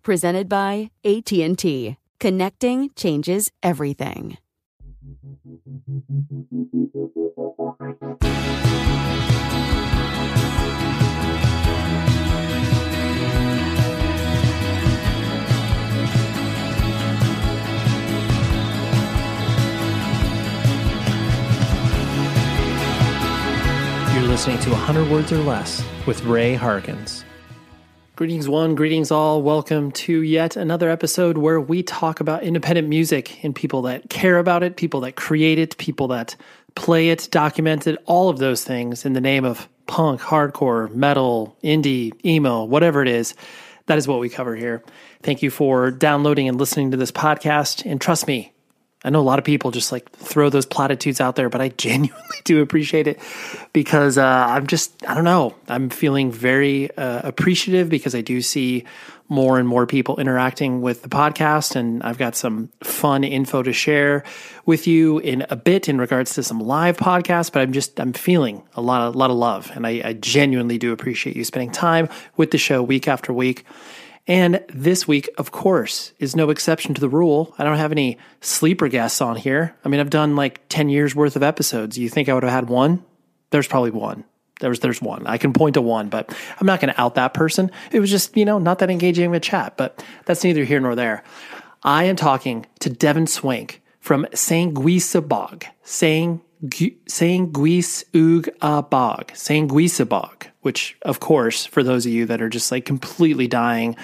Presented by AT&T. Connecting changes everything. You're listening to 100 Words or Less with Ray Harkins. Greetings one, greetings all. Welcome to yet another episode where we talk about independent music and people that care about it, people that create it, people that play it, document it, all of those things in the name of punk, hardcore, metal, indie, emo, whatever it is. That is what we cover here. Thank you for downloading and listening to this podcast. And trust me, I know a lot of people just like throw those platitudes out there, but I genuinely do appreciate it because I'm feeling very appreciative because I do see more and more people interacting with the podcast, and I've got some fun info to share with you in a bit in regards to some live podcasts, but I'm feeling a lot of love, and I genuinely do appreciate you spending time with the show week after week. And this week, of course, is no exception to the rule. I don't have any sleeper guests on here. I mean, I've done like 10 years worth of episodes. You think I would have had one? There's probably one. There's one. I can point to one, but I'm not going to out that person. It was just, not that engaging of a chat, but that's neither here nor there. I am talking to Devin Swank from Sanguisugabogg. Sanguisugabogg, which, of course, for those of you that are just like completely dying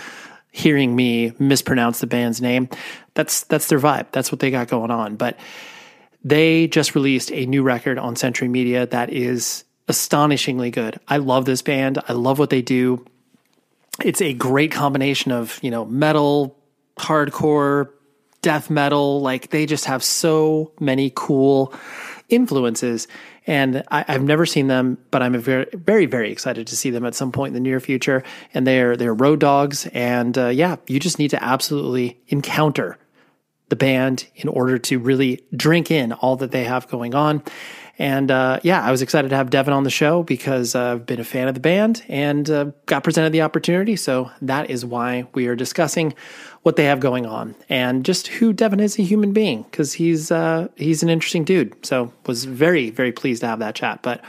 hearing me mispronounce the band's name, that's their vibe. That's what they got going on. But they just released a new record on Century Media that is astonishingly good. I love this band. I love what they do. It's a great combination of, metal, hardcore, death metal. Like, they just have so many cool influences, and I've never seen them, but I'm very, very, very excited to see them at some point in the near future. And they're road dogs, and you just need to absolutely encounter the band in order to really drink in all that they have going on. And I was excited to have Devin on the show because I've been a fan of the band and got presented the opportunity. So that is why we are discussing what they have going on and just who Devin is as a human being, because he's an interesting dude. So was very, very pleased to have that chat. But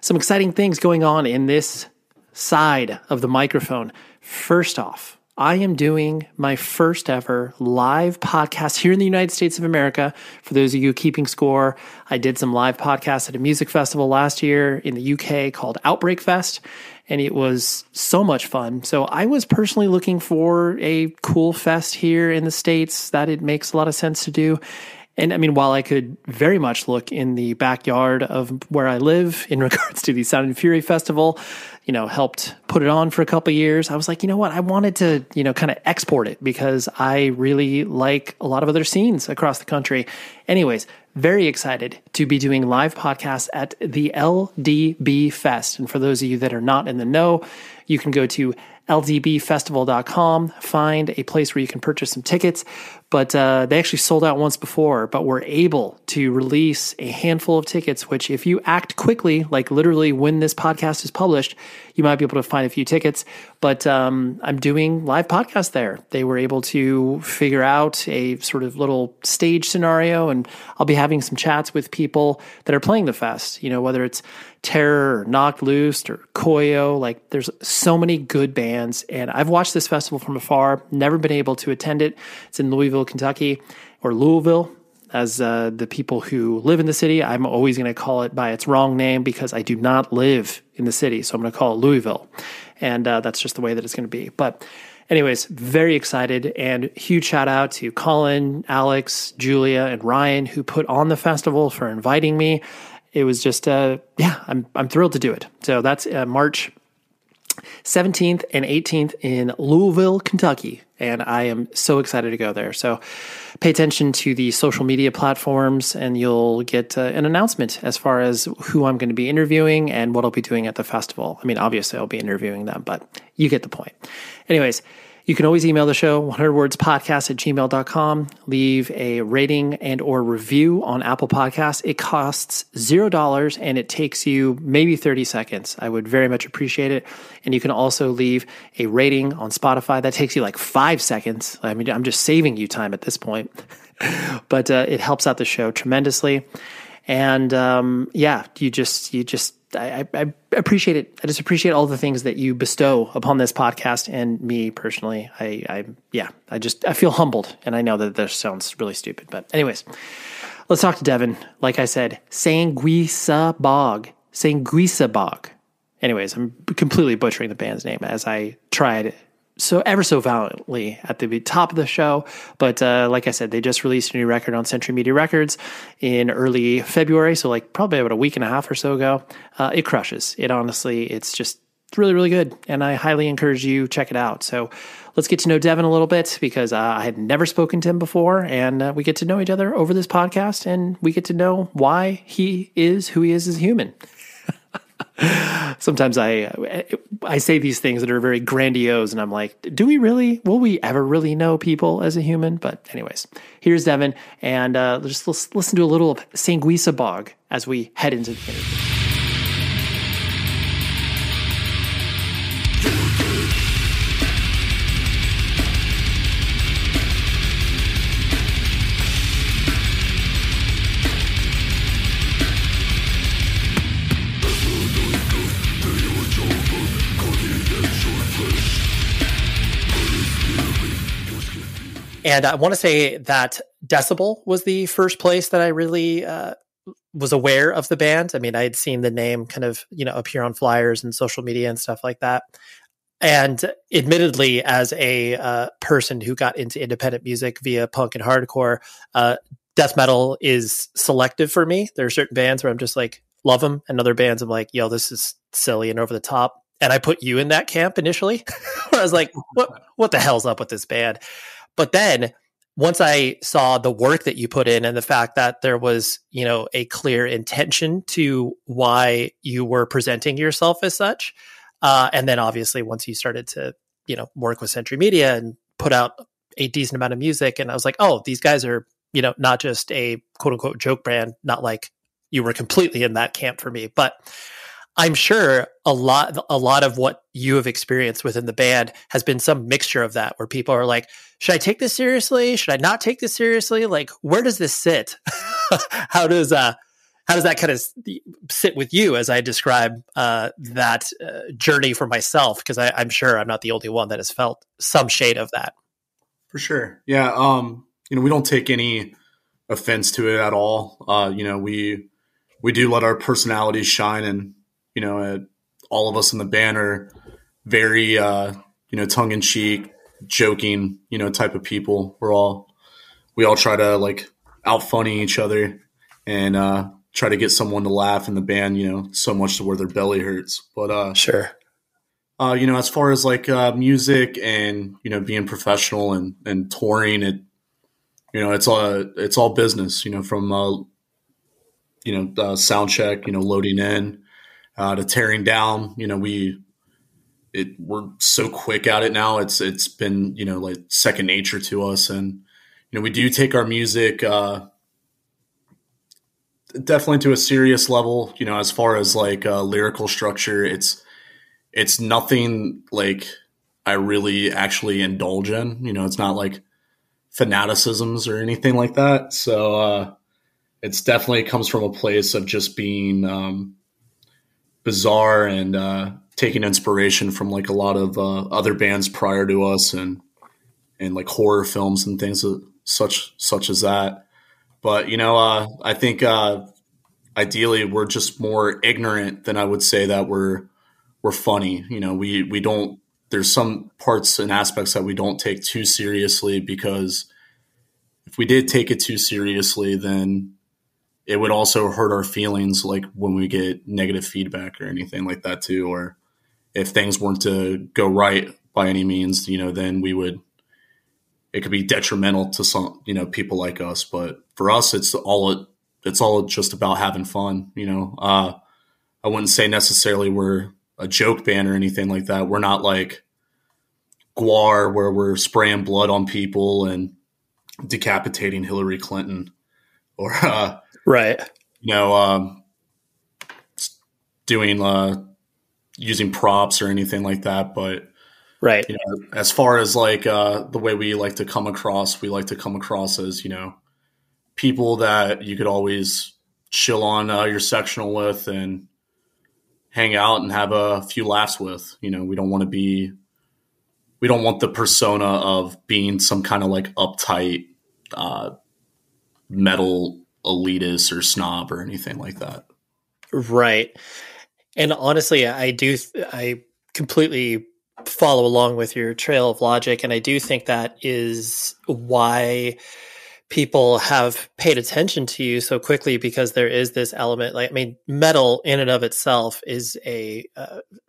some exciting things going on in this side of the microphone. First off, I am doing my first ever live podcast here in the United States of America. For those of you keeping score, I did some live podcasts at a music festival last year in the UK called Outbreak Fest, and it was so much fun. So I was personally looking for a cool fest here in the States that it makes a lot of sense to do. And I mean, while I could very much look in the backyard of where I live in regards to the Sound and Fury Festival, helped put it on for a couple of years, I was like, you know what? I wanted to, kind of export it because I really like a lot of other scenes across the country. Anyways, very excited to be doing live podcasts at the LDB Fest. And for those of you that are not in the know, you can go to ldbfestival.com. Find a place where you can purchase some tickets. But they actually sold out once before, but were able to release a handful of tickets, which if you act quickly, like literally when this podcast is published, you might be able to find a few tickets. But I'm doing live podcasts there. They were able to figure out a sort of little stage scenario, and I'll be having some chats with people that are playing the fest, you know, whether it's Terror or Knocked Loose or Coyo. Like, there's so many good bands, and I've watched this festival from afar, never been able to attend it. It's in Louisville, Kentucky, or Luhvul, as the people who live in the city. I'm always going to call it by its wrong name because I do not live in the city, so I'm going to call it Luhvul, and that's just the way that it's going to be. But anyways, very excited, and huge shout out to Colin, Alex, Julia, and Ryan who put on the festival, for inviting me. It was just, I'm thrilled to do it. So that's March 17th and 18th in Luhvul, Kentucky, and I am so excited to go there. So pay attention to the social media platforms, and you'll get an announcement as far as who I'm going to be interviewing and what I'll be doing at the festival. I mean, obviously, I'll be interviewing them, but you get the point. Anyways, you can always email the show, 100wordspodcast@gmail.com. Leave a rating and or review on Apple Podcasts. It costs $0, and it takes you maybe 30 seconds. I would very much appreciate it. And you can also leave a rating on Spotify. That takes you like 5 seconds. I mean, I'm just saving you time at this point. But it helps out the show tremendously. And I appreciate it. I just appreciate all the things that you bestow upon this podcast and me personally. I feel humbled, and I know that this sounds really stupid, but anyways, let's talk to Devin. Like I said, Sanguisugabogg. Anyways, I'm completely butchering the band's name, as I tried so ever so valiantly at the top of the show. But like I said, they just released a new record on Century Media Records in early February, so like probably about a week and a half or so ago. It crushes. It honestly, it's just really, really good, and I highly encourage you check it out. So let's get to know Devin a little bit, because I had never spoken to him before, and we get to know each other over this podcast, and we get to know why he is who he is as a human. Sometimes I say these things that are very grandiose, and I'm like, will we ever really know people as a human? But anyways, here's Devin, and just let's listen to a little of Sanguisugabogg as we head into the interview. And I want to say that Decibel was the first place that I really was aware of the band. I mean, I had seen the name kind of, appear on flyers and social media and stuff like that. And admittedly, as a person who got into independent music via punk and hardcore, death metal is selective for me. There are certain bands where I'm just like, love them. And other bands I'm like, yo, this is silly and over the top. And I put you in that camp initially, where I was like, what the hell's up with this band? But then once I saw the work that you put in, and the fact that there was, a clear intention to why you were presenting yourself as such. And then obviously once you started to, work with Century Media and put out a decent amount of music, and I was like, oh, these guys are, not just a quote unquote joke brand. Not like you were completely in that camp for me, but I'm sure a lot of what you have experienced within the band has been some mixture of that, where people are like, should I take this seriously? Should I not take this seriously? Like, where does this sit? How does that kind of sit with you as I describe that journey for myself? Because I'm sure I'm not the only one that has felt some shade of that. For sure. Yeah. We don't take any offense to it at all. We do let our personalities shine, and, all of us in the band are very, tongue in cheek, joking, type of people. We all try to like out funny each other, and try to get someone to laugh in the band, so much to where their belly hurts. But sure. As far as like music and, being professional and touring, it, it's all business, from, sound check, loading in, to tearing down. we're so quick at it now. It's been, you know, like second nature to us. And, you know, we do take our music definitely to a serious level, you know, as far as like lyrical structure. It's nothing like I really actually indulge in, you know, it's not like fanaticisms or anything like that. So it's definitely comes from a place of just being bizarre and taking inspiration from like a lot of other bands prior to us and like horror films and things such as that. But, you know, I think ideally we're just more ignorant than I would say that we're funny. You know, we don't, there's some parts and aspects that we don't take too seriously, because if we did take it too seriously, then it would also hurt our feelings. Like when we get negative feedback or anything like that too, or if things weren't to go right by any means, you know, then it could be detrimental to some, you know, people like us. But for us, it's all just about having fun. You know, I wouldn't say necessarily we're a joke band or anything like that. We're not like Gwar, where we're spraying blood on people and decapitating Hillary Clinton, or right, you know, doing using props or anything like that. But right, you know, as far as like the way we like to come across, we like to come across as, you know, people that you could always chill on your sectional with and hang out and have a few laughs with. You know, we don't want the persona of being some kind of like uptight metal elitist or snob or anything like that. Right. And honestly, I completely follow along with your trail of logic. And I do think that is why people have paid attention to you so quickly, because there is this element, like, I mean, metal in and of itself is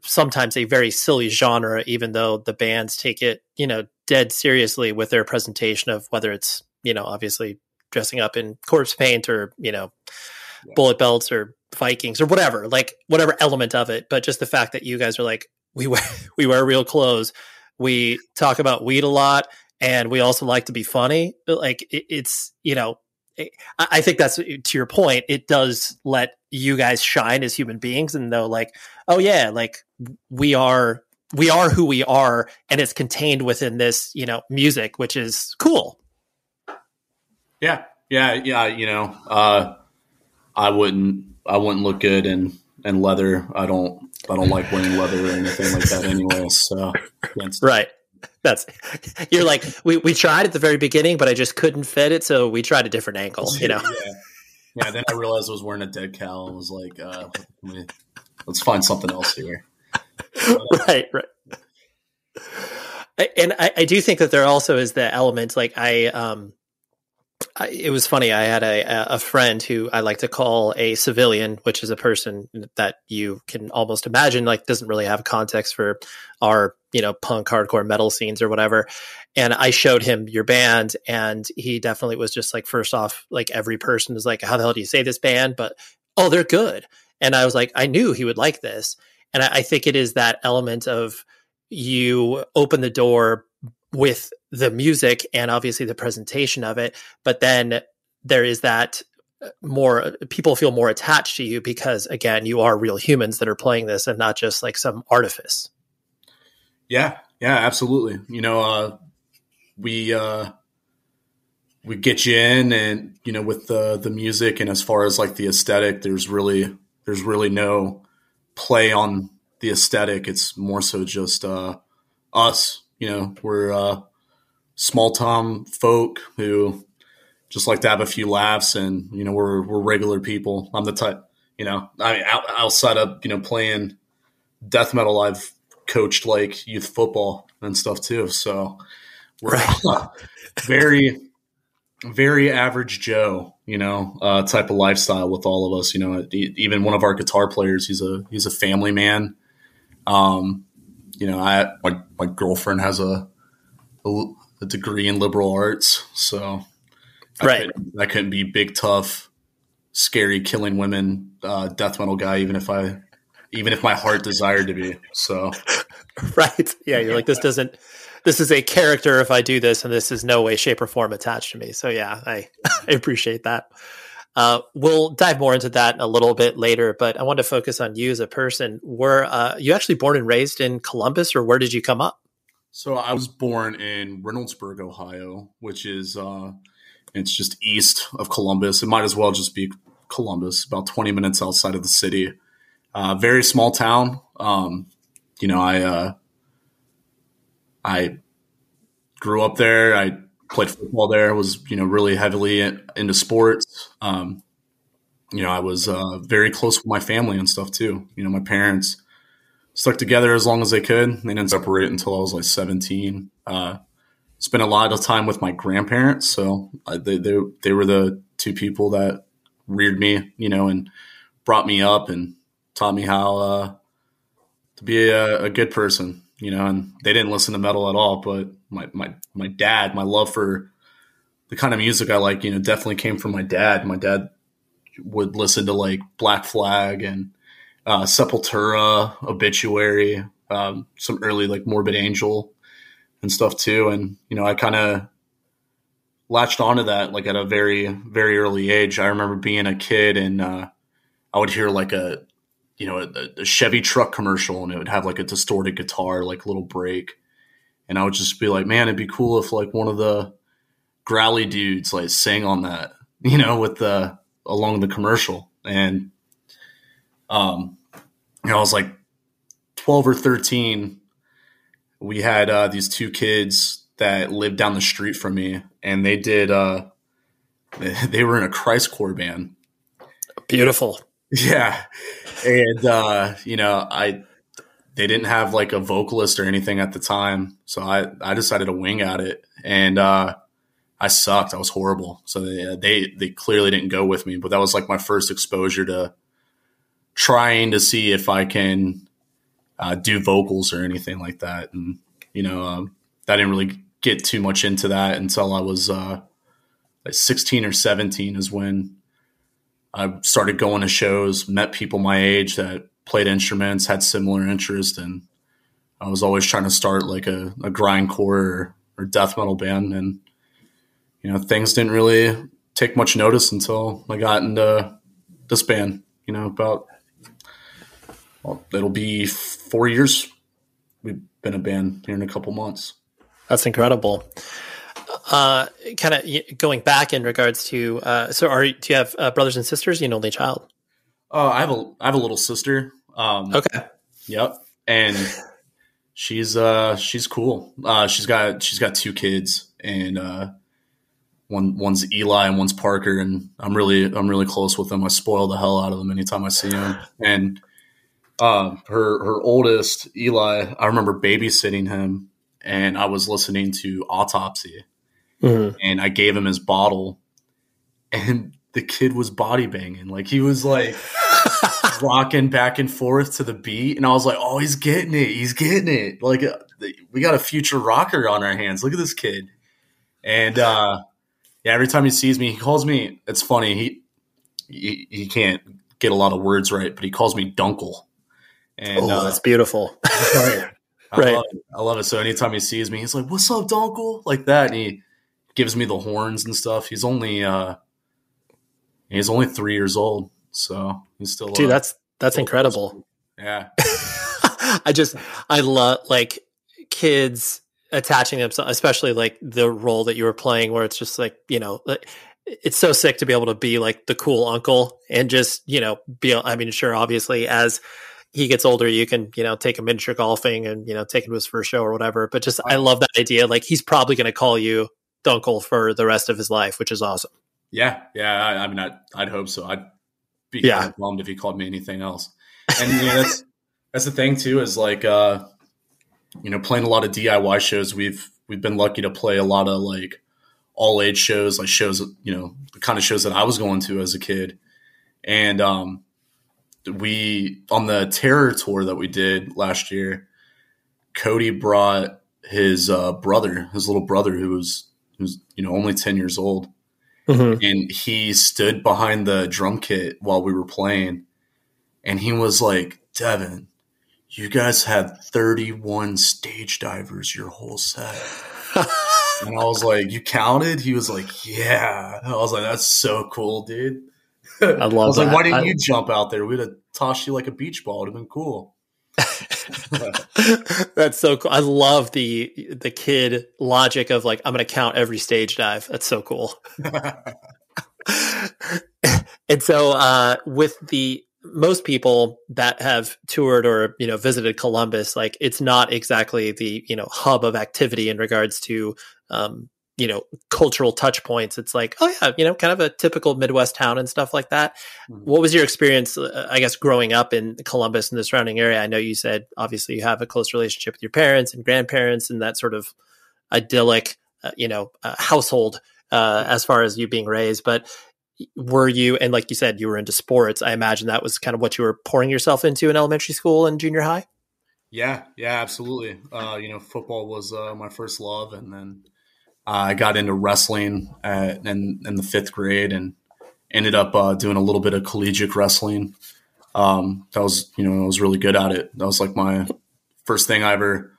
sometimes a very silly genre, even though the bands take it, you know, dead seriously with their presentation of whether it's, you know, obviously dressing up in corpse paint or, you know, bullet belts or Vikings or whatever, like whatever element of it. But just the fact that you guys are like, we wear real clothes. We talk about weed a lot. And we also like to be funny. Like it's, you know, I think that's, to your point, it does let you guys shine as human beings and know, like, oh yeah, like we are who we are, and it's contained within this, you know, music, which is cool. Yeah. You know, I wouldn't look good in leather. I don't like wearing leather or anything like that anyway. So right. That's, you're like, we tried at the very beginning, but I just couldn't fit it, so we tried a different angle, you know. Yeah. Then I realized I was wearing a dead cow and was like, let's find something else here. Right. And I do think that there also is the element, like it was funny. I had a friend who I like to call a civilian, which is a person that you can almost imagine, like, doesn't really have context for our, you know, punk, hardcore, metal scenes or whatever. And I showed him your band, and he definitely was just like, first off, like, every person is like, how the hell do you say this band? But, oh, they're good. And I was like, I knew he would like this. And I think it is that element of you open the door with the music and obviously the presentation of it. But then there is that more, people feel more attached to you because, again, you are real humans that are playing this and not just like some artifice. Yeah, absolutely. You know, we get you in, and, you know, with the music, and as far as like the aesthetic, there's really no play on the aesthetic. It's more so just us. You know, we're small town folk who just like to have a few laughs, and, you know, we're regular people. I'm the type, you know, I mean, outside of, you know, playing death metal, I've coached like youth football and stuff too, so we're very, very average Joe, you know, type of lifestyle with all of us. You know, even one of our guitar players, he's a family man. You know, my girlfriend has a degree in liberal arts, so I couldn't be big, tough, scary, killing women, death metal guy, even if I even if my heart desired to be. So, right. Yeah. You're like, this is a character if I do this, and this is no way, shape, or form attached to me. So yeah, I appreciate that. We'll dive more into that a little bit later, but I want to focus on you as a person. Were you actually born and raised in Columbus, or where did you come up? So I was born in Reynoldsburg, Ohio, which is, it's just east of Columbus. It might as well just be Columbus, about 20 minutes outside of the city. Very small town. You know, I grew up there. I played football there, was, you know, really heavily into sports. You know, I was very close with my family and stuff too. You know, my parents stuck together as long as they could. They didn't separate until I was like 17. Spent a lot of time with my grandparents. So they were the two people that reared me, you know, and brought me up and taught me how to be a good person, you know, and they didn't listen to metal at all. But my dad, my love for the kind of music I like, you know, definitely came from my dad. My dad would listen to like Black Flag and Sepultura, Obituary, some early like Morbid Angel and stuff too. And, you know, I kind of latched onto that like at a very, very early age. I remember being a kid and I would hear like a Chevy truck commercial and it would have like a distorted guitar, like little break. And I would just be like, man, it'd be cool if like one of the growly dudes like sang on that, you know, with the, along the commercial. And, you know, I was like 12 or 13. We had these two kids that lived down the street from me, and they did. They were in a Christcore band. Beautiful, yeah. And you know, they didn't have like a vocalist or anything at the time, so I decided to wing at it, and I sucked. I was horrible, so they clearly didn't go with me. But that was like my first exposure to trying to see if I can do vocals or anything like that. And, you know, I didn't really get too much into that until I was like 16 or 17 is when I started going to shows, met people my age that played instruments, had similar interest. And I was always trying to start like a grindcore or death metal band. And, you know, things didn't really take much notice until I got into this band. You know, it'll be 4 years. We've been a band here in a couple months. That's incredible. Kind of going back in regards to, do you have brothers and sisters? You're an only child? Oh, I have a little sister. Okay. Yep. And she's cool. She's got two kids and, one's Eli and one's Parker, and I'm really close with them. I spoil the hell out of them anytime I see them. And her oldest, Eli, I remember babysitting him, and I was listening to Autopsy, and I gave him his bottle, and the kid was body banging. Like he was like rocking back and forth to the beat, and I was like, oh, he's getting it. He's getting it. Like we got a future rocker on our hands. Look at this kid. And yeah, every time he sees me, he calls me. It's funny. He can't get a lot of words right, but he calls me Dunkle. And that's beautiful. Right. Right. I love it. So anytime he sees me, he's like, "What's up, Dunkle?" Like that, and he gives me the horns and stuff. He's only 3 years old, so he's still. Dude, that's still incredible. Yeah. I love like kids attaching themselves, especially like the role that you were playing, where it's just like, you know, it's so sick to be able to be like the cool uncle and just, you know, be, I mean, sure, obviously as he gets older, you can, you know, take him miniature golfing and, you know, take him to his first show or whatever. But just, I love that idea. Like he's probably going to call you Dunkle for the rest of his life, which is awesome. Yeah. Yeah. I'd hope so. I'd be kind of bummed if he called me anything else. And you know, that's the thing too, is like, you know, playing a lot of DIY shows, we've been lucky to play a lot of like all age shows, like shows, you know, the kind of shows that I was going to as a kid. And we, on the Terror tour that we did last year, Cody brought his brother, his little brother, who was you know, only 10 years old, and he stood behind the drum kit while we were playing, and he was like, Devin, you guys had 31 stage divers your whole set. And I was like, you counted? He was like, yeah. I was like, that's so cool, dude. I love that. I was like, why didn't you jump out there? We'd have tossed you like a beach ball. It would have been cool. That's so cool. I love the kid logic of like, I'm going to count every stage dive. That's so cool. And so with the most people that have toured or, you know, visited Columbus, like it's not exactly the, you know, hub of activity in regards to, you know, cultural touch points. It's like, oh yeah, you know, kind of a typical Midwest town and stuff like that. Mm-hmm. What was your experience, I guess, growing up in Columbus and the surrounding area? I know you said, obviously you have a close relationship with your parents and grandparents and that sort of idyllic, you know, household as far as you being raised, but were you, and like you said, you were into sports. I imagine that was kind of what you were pouring yourself into in elementary school and junior high. Yeah, absolutely. You know, football was my first love. And then I got into wrestling in the fifth grade and ended up doing a little bit of collegiate wrestling. That was, you know, I was really good at it. That was like my first thing I ever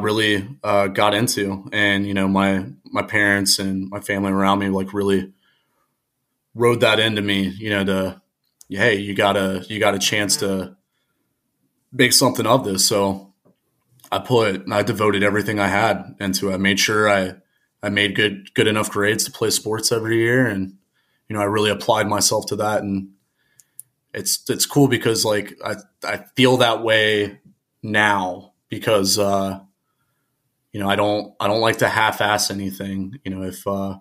really got into. And, you know, my parents and my family around me like really rode that into me, you know, to, hey, you got a chance to make something of this. So I devoted everything I had into it. I made sure I made good enough grades to play sports every year. And, you know, I really applied myself to that. And it's cool because like, I feel that way now because, you know, I don't like to half-ass anything. You know,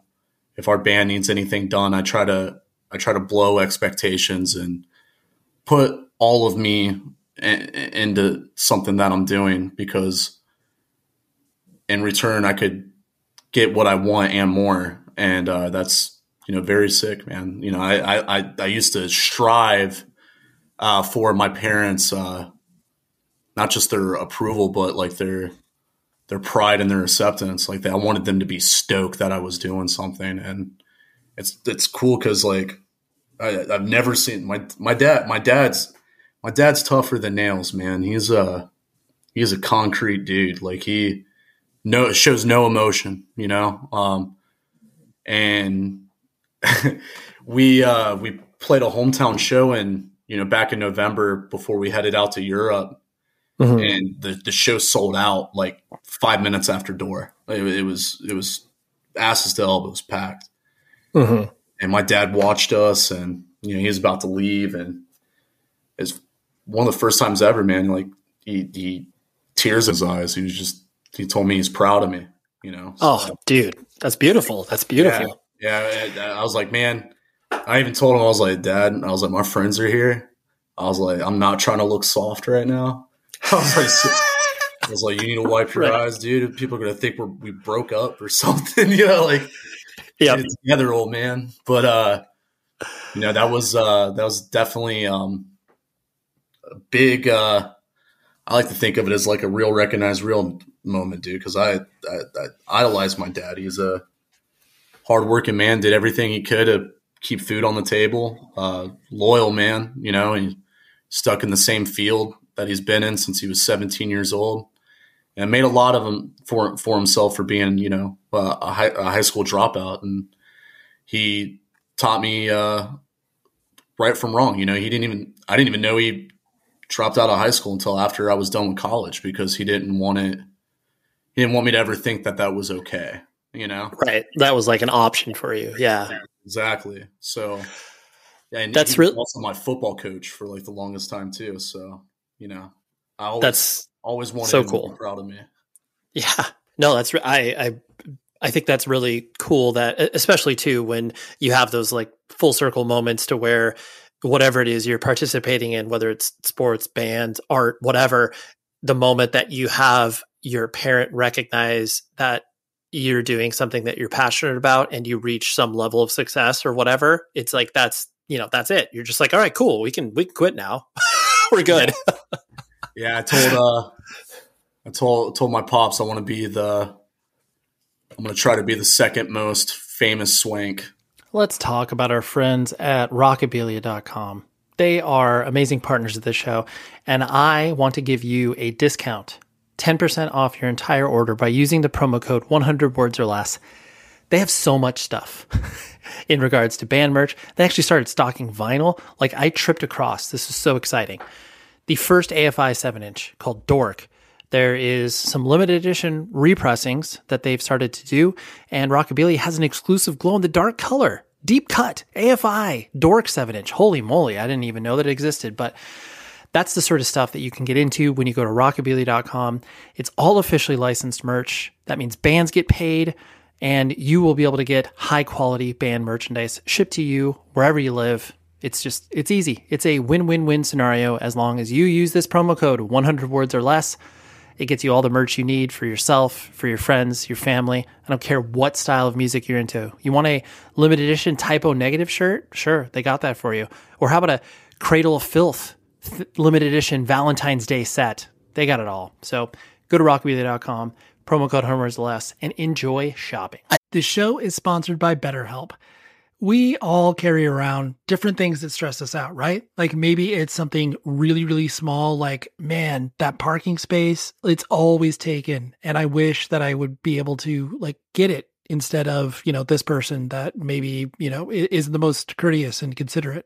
if our band needs anything done, I try to blow expectations and put all of me into something that I'm doing, because in return I could get what I want and more. And that's, you know, very sick, man. You know, I used to strive for my parents, not just their approval, but like their pride and their acceptance. Like that, I wanted them to be stoked that I was doing something. And it's cool. Cause like I've never seen my dad's tougher than nails, man. He's a concrete dude. Like he shows no emotion, you know? And we played a hometown show in, you know, back in November before we headed out to Europe. Mm-hmm. And the show sold out like 5 minutes after door. It was asses to elbows packed. Mm-hmm. And my dad watched us, and you know he was about to leave, and it's one of the first times ever, man. Like he tears in his eyes. He told me he's proud of me. You know. So, oh, dude, that's beautiful. That's beautiful. Yeah. I was like, man. I even told him, I was like, Dad. I was like, my friends are here. I was like, I'm not trying to look soft right now. I was like, you need to wipe your eyes, dude. People are going to think we broke up or something, you know, like, yeah, get it together, old man. But, you know, that was definitely, a big, I like to think of it as like a real recognized real moment, dude. Cause I idolized my dad. He's a hardworking man, did everything he could to keep food on the table, loyal man, you know, and stuck in the same field that he's been in since he was 17 years old, and made a lot of him for himself for being, you know, a high school dropout. And he taught me right from wrong. You know, I didn't even know he dropped out of high school until after I was done with college, because he didn't want me to ever think that was okay. You know, right. That was like an option for you. Yeah, exactly. So, and that's really also my football coach for like the longest time too. So, you know, I always wanted so cool. to be proud of me. Yeah, no, that's I think that's really cool, that especially too, when you have those like full circle moments to where whatever it is you're participating in, whether it's sports, band, art, whatever, the moment that you have your parent recognize that you're doing something that you're passionate about and you reach some level of success or whatever, it's like, that's, you know, that's it. You're just like, all right, cool. We can quit now. We're good. Yeah, I told my pops I'm going to try to be the second most famous swank. Let's talk about our friends at Rockabilia.com. They are amazing partners of this show, and I want to give you a discount, 10% off your entire order by using the promo code 100 words or less. They have so much stuff in regards to band merch. They actually started stocking vinyl. Like, I tripped across. This is so exciting. The first AFI 7-inch called Dork. There is some limited edition repressings that they've started to do, and Rockabilia has an exclusive glow-in-the-dark color. Deep cut, AFI, Dork 7-inch. Holy moly, I didn't even know that it existed, but that's the sort of stuff that you can get into when you go to Rockabilia.com. It's all officially licensed merch. That means bands get paid, and you will be able to get high-quality band merchandise shipped to you wherever you live. It's just, it's easy. It's a win-win-win scenario as long as you use this promo code, 100 words or less. It gets you all the merch you need for yourself, for your friends, your family. I don't care what style of music you're into. You want a limited edition typo negative shirt? Sure, they got that for you. Or how about a Cradle of Filth limited edition Valentine's Day set? They got it all. So go to rockabilia.com, promo code 100 words or less, and enjoy shopping. The show is sponsored by BetterHelp. We all carry around different things that stress us out, right? Like maybe it's something really, really small, like, man, that parking space, it's always taken. And I wish that I would be able to like get it instead of, you know, this person that maybe, you know, is the most courteous and considerate.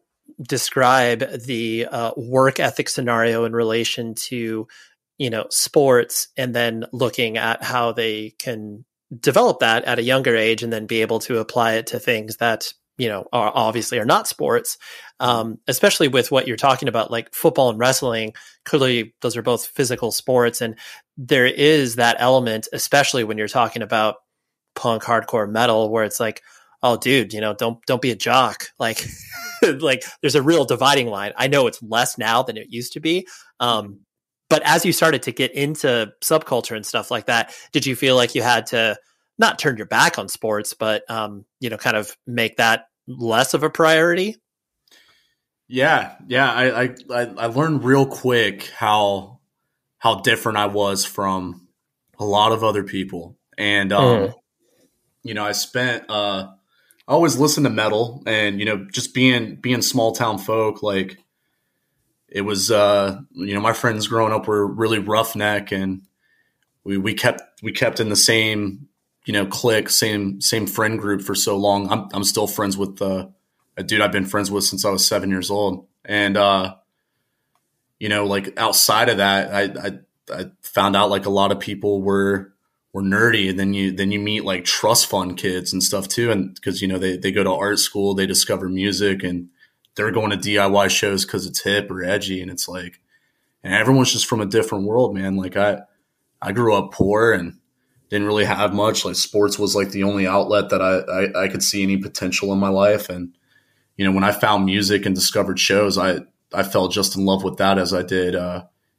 describe the work ethic scenario in relation to, you know, sports, and then looking at how they can develop that at a younger age and then be able to apply it to things that, you know, are obviously are not sports, especially with what you're talking about, like football and wrestling. Clearly, those are both physical sports. And there is that element, especially when you're talking about punk, hardcore, metal, where it's like, oh, dude, you know, don't be a jock. Like, like there's a real dividing line. I know it's less now than it used to be. But as you started to get into subculture and stuff like that, did you feel like you had to not turn your back on sports, but, you know, kind of make that less of a priority? Yeah. I learned real quick how different I was from a lot of other people. And, you know, I spent, I always listened to metal, and, you know, just being small town folk, like it was, you know, my friends growing up were really roughneck, and we kept in the same, you know, clique, same friend group for so long. I'm still friends with a dude I've been friends with since I was 7 years old. And, you know, like outside of that, I found out like a lot of people were nerdy, and then you meet like trust fund kids and stuff too. And because, you know, they go to art school, they discover music, and they're going to DIY shows because it's hip or edgy. And it's like, and everyone's just from a different world, man. Like I grew up poor and didn't really have much. Like sports was like the only outlet that I could see any potential in my life. And, you know, when I found music and discovered shows, I fell just in love with that as I did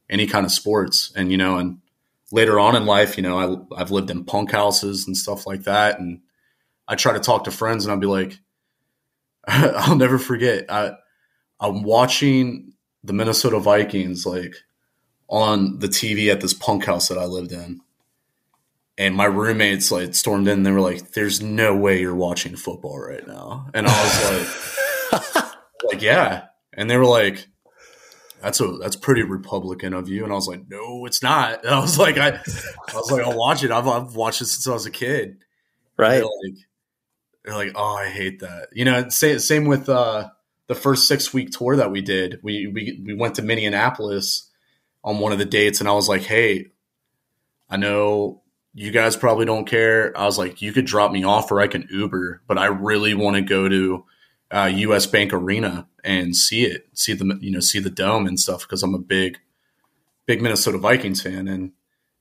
any kind of sports. And, you know, and later on in life, you know, I've lived in punk houses and stuff like that. And I try to talk to friends, and I'll be like, I'll never forget. I'm watching the Minnesota Vikings, like on the TV at this punk house that I lived in. And my roommates like stormed in, and they were like, there's no way you're watching football right now. And I was like, yeah. And they were like, that's pretty Republican of you. And I was like, no, it's not. And I was like, I was like, I'll watch it. I've watched it since I was a kid. Right. They're like, oh, I hate that. You know, same with the first 6-week tour that we did. We went to Minneapolis on one of the dates, and I was like, hey, I know you guys probably don't care. I was like, you could drop me off or I can Uber, but I really want to go to U.S. Bank Arena and see the dome and stuff, because I'm a big Minnesota Vikings fan.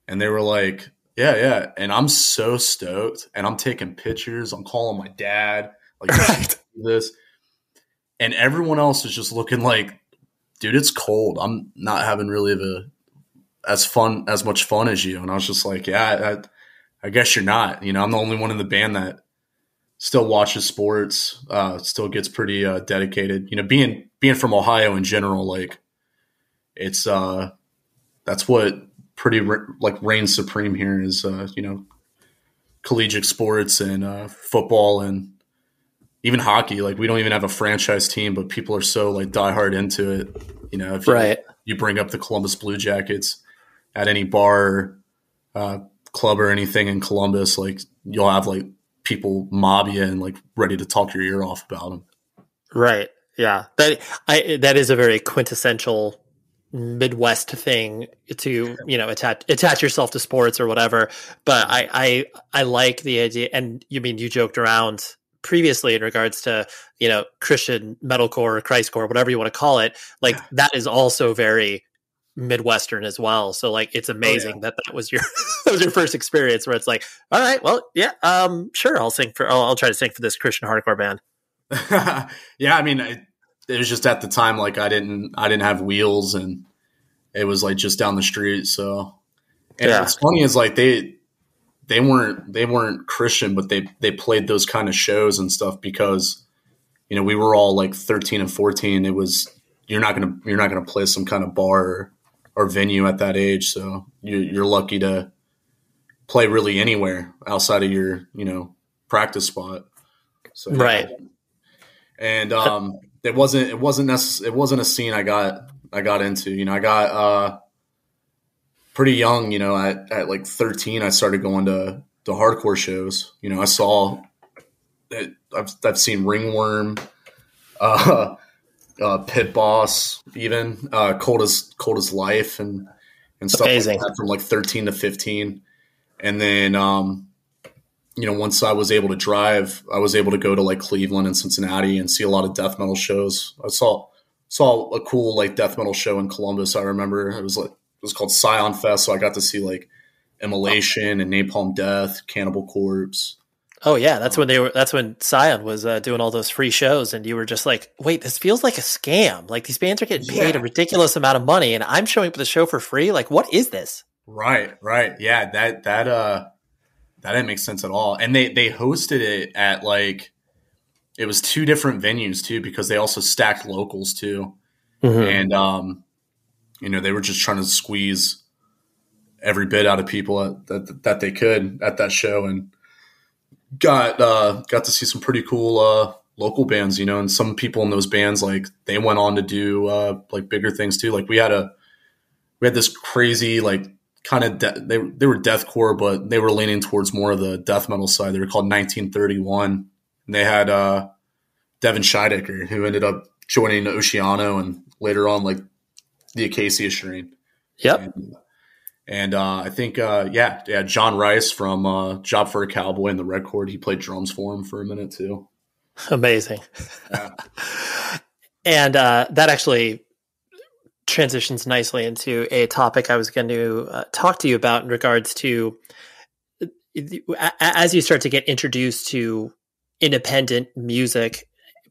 And they were like, yeah. And I'm so stoked, and I'm taking pictures. I'm calling my dad, like, right. This. And everyone else is just looking like, dude, it's cold. I'm not having really as much fun as you. And I was just like, yeah, I guess you're not. You know, I'm the only one in the band that still watches sports, still gets pretty dedicated. You know, being from Ohio in general, like, it's that's what pretty reigns supreme here is, you know, collegiate sports and football and even hockey. Like, we don't even have a franchise team, but people are so, like, diehard into it. You know, if right. you bring up the Columbus Blue Jackets at any bar or club or anything in Columbus, like, you'll have, like, people mob you and, like, ready to talk your ear off about them. Right. Yeah. That is a very quintessential Midwest thing to, you know, attach yourself to sports or whatever. But I like the idea. And you mean, you joked around previously in regards to, you know, Christian metalcore or Christcore, whatever you want to call it. Like, that is also very Midwestern as well. So, like, it's amazing that was your first experience where it's like, all right, well, yeah, sure, I'll try to sing for this Christian hardcore band. Yeah, I mean, it was just at the time, like, I didn't have wheels, and it was like just down the street. So, and what's funny is, like, they weren't Christian, but they played those kind of shows and stuff because, you know, we were all like 13 and 14. It was you're not gonna play some kind of bar or venue at that age, so you're lucky to play really anywhere outside of your, you know, practice spot. So, right. And it wasn't a scene I got into. You know, I got pretty young. You know, at like 13, I started going to the hardcore shows. You know, I saw I've seen Ringworm, Pit Boss, even Cold as Life, and stuff like that from like 13 to 15. And then, you know, once I was able to drive, I was able to go to like Cleveland and Cincinnati and see a lot of death metal shows. I saw a cool like death metal show in Columbus. I remember it was called Scion Fest. So I got to see like Immolation and Napalm Death, Cannibal Corpse. Oh yeah, that's when Scion was doing all those free shows, and you were just like, "Wait, this feels like a scam. Like, these bands are getting paid a ridiculous amount of money, and I'm showing up at the show for free. Like, what is this?" Right, yeah, that didn't make sense at all. And they hosted it at like, it was two different venues too, because they also stacked locals too, and you know, they were just trying to squeeze every bit out of people that they could at that show, and got to see some pretty cool local bands, you know, and some people in those bands, like, they went on to do like bigger things too. Like, we had this crazy like kind of they were deathcore, but they were leaning towards more of the death metal side. They were called 1931, and they had Devin Swank, who ended up joining Oceano and later on like the Acacia Strain. Yep. And I think, John Rice from Job for a Cowboy and the Red Chord, he played drums for him for a minute too. Amazing. Yeah. And that actually transitions nicely into a topic I was going to talk to you about in regards to, as you start to get introduced to independent music,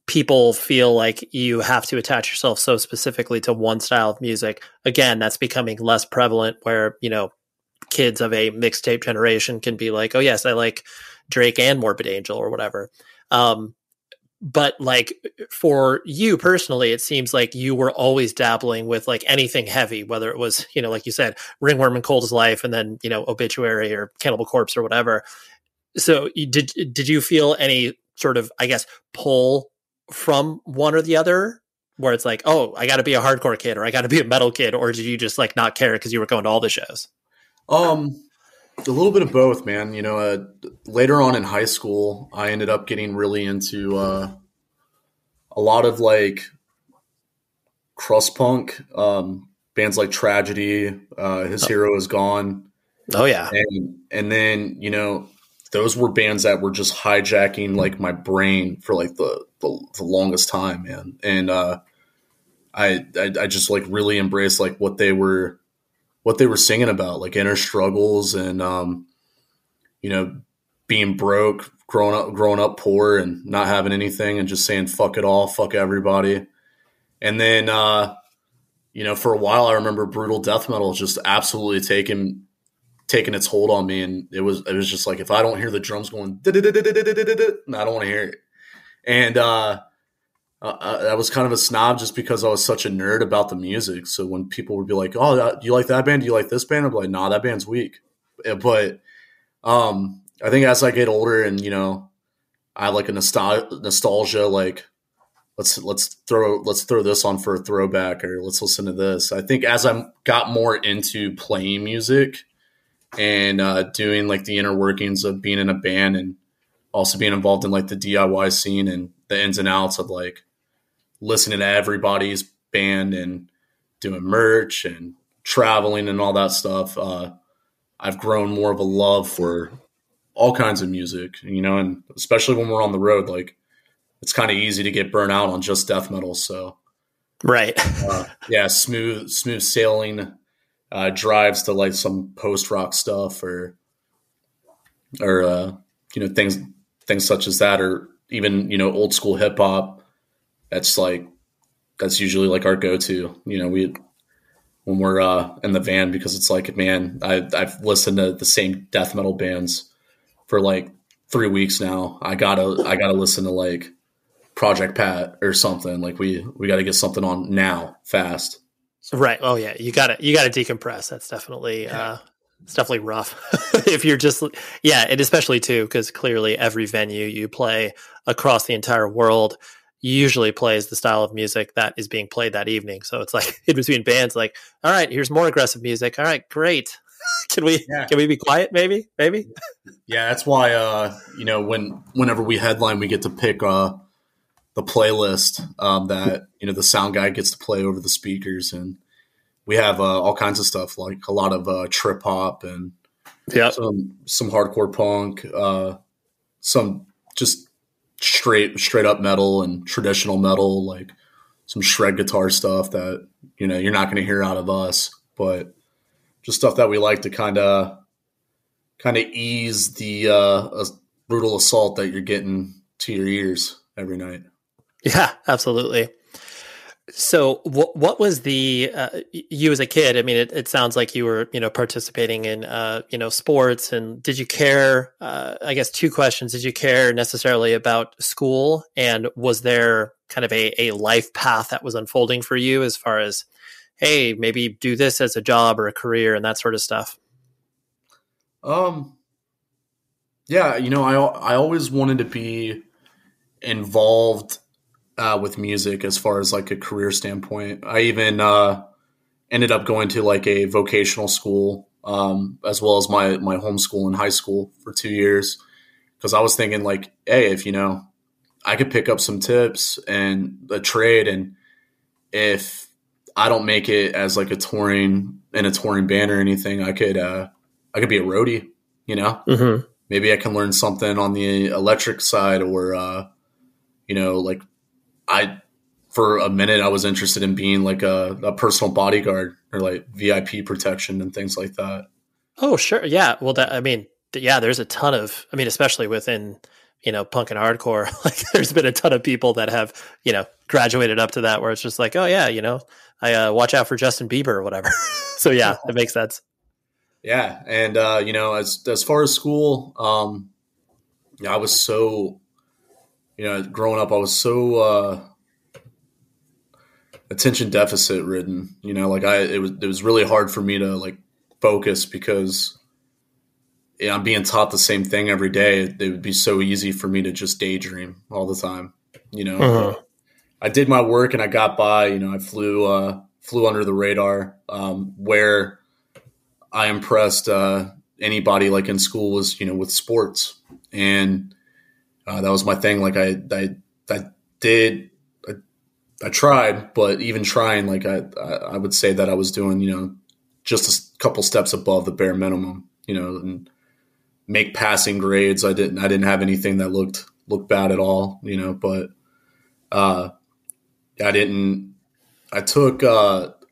people feel like you have to attach yourself so specifically to one style of music. Again, that's becoming less prevalent, where, you know, kids of a mixtape generation can be like, oh yes, I like Drake and Morbid Angel or whatever. But like, for you personally, it seems like you were always dabbling with like anything heavy, whether it was, you know, like you said, Ringworm and Cold as Life, and then, you know, Obituary or Cannibal Corpse or whatever. So did you feel any sort of, I guess, pull from one or the other where it's like, oh, I got to be a hardcore kid or I got to be a metal kid? Or did you just like not care because you were going to all the shows? A little bit of both, man. You know, later on in high school, I ended up getting really into a lot of like crust punk, bands like Tragedy, His Hero Is Gone. Oh, yeah. And then, you know, those were bands that were just hijacking like my brain for like the longest time, man. And I just like really embraced like what they were singing about, like inner struggles and you know, being broke, growing up poor and not having anything and just saying fuck it all, fuck everybody. And then you know, for a while I remember brutal death metal just absolutely taking its hold on me, and it was just like, if I don't hear the drums going, I don't want to hear it. And I was kind of a snob just because I was such a nerd about the music. So when people would be like, oh, do you like that band? Do you like this band? I'd be like, nah, that band's weak. But I think as I get older and, you know, I have like a nostalgia, like let's throw this on for a throwback, or let's listen to this. I think as I got more into playing music and doing like the inner workings of being in a band and also being involved in like the DIY scene and the ins and outs of like listening to everybody's band and doing merch and traveling and all that stuff, I've grown more of a love for all kinds of music, you know, and especially when we're on the road, like it's kind of easy to get burnt out on just death metal. So, right. Yeah. Smooth sailing, drives to like some post-rock stuff or you know, things such as that, or even, you know, old school hip hop. That's usually like our go-to, you know, when we're in the van, because it's like, man, I've listened to the same death metal bands for like 3 weeks now. I gotta listen to like Project Pat or something. Like we gotta get something on now fast. Right. Oh yeah. You gotta decompress. That's definitely, it's definitely rough if you're just, yeah. And especially too, because clearly every venue you play across the entire world usually plays the style of music that is being played that evening. So it's like in between bands, like, all right, here's more aggressive music. All right, great. Can we be quiet? Maybe. Yeah. That's why, you know, whenever we headline, we get to pick, the playlist that, you know, the sound guy gets to play over the speakers, and we have all kinds of stuff, like a lot of trip hop and some hardcore punk, some just straight up metal and traditional metal, like some shred guitar stuff that, you know, you're not going to hear out of us, but just stuff that we like to kind of ease the brutal assault that you're getting to your ears every night. Yeah, absolutely. So what was the, you as a kid, I mean, it sounds like you were, you know, participating in, you know, sports, and did you care, I guess two questions. Did you care necessarily about school, and was there kind of a life path that was unfolding for you as far as, hey, maybe do this as a job or a career and that sort of stuff? Yeah, you know, I always wanted to be involved with music as far as like a career standpoint. I even ended up going to like a vocational school as well as my homeschool in high school for 2 years, because I was thinking like, hey, if, you know, I could pick up some tips and a trade, and if I don't make it as like a touring band or anything, I could be a roadie, you know. Mm-hmm. Maybe I can learn something on the electric side, or you know, like for a minute I was interested in being like a personal bodyguard or like VIP protection and things like that. Oh, sure. Yeah. Well, there's a ton of, I mean, especially within, you know, punk and hardcore, like there's been a ton of people that have, you know, graduated up to that, where it's just like, oh yeah, you know, I watch out for Justin Bieber or whatever. So yeah, it makes sense. Yeah. And, you know, as far as school, I was so, you know, growing up, I was so attention deficit ridden. You know, like it was really hard for me to like focus, because, you know, I'm being taught the same thing every day. It would be so easy for me to just daydream all the time. You know, uh-huh. I did my work and I got by. You know, I flew under the radar, where I impressed anybody like in school was, you know, with sports. And that was my thing. Like I tried, but even trying, like I would say that I was doing, you know, just a couple steps above the bare minimum, you know, and make passing grades. I didn't have anything that looked bad at all, you know, but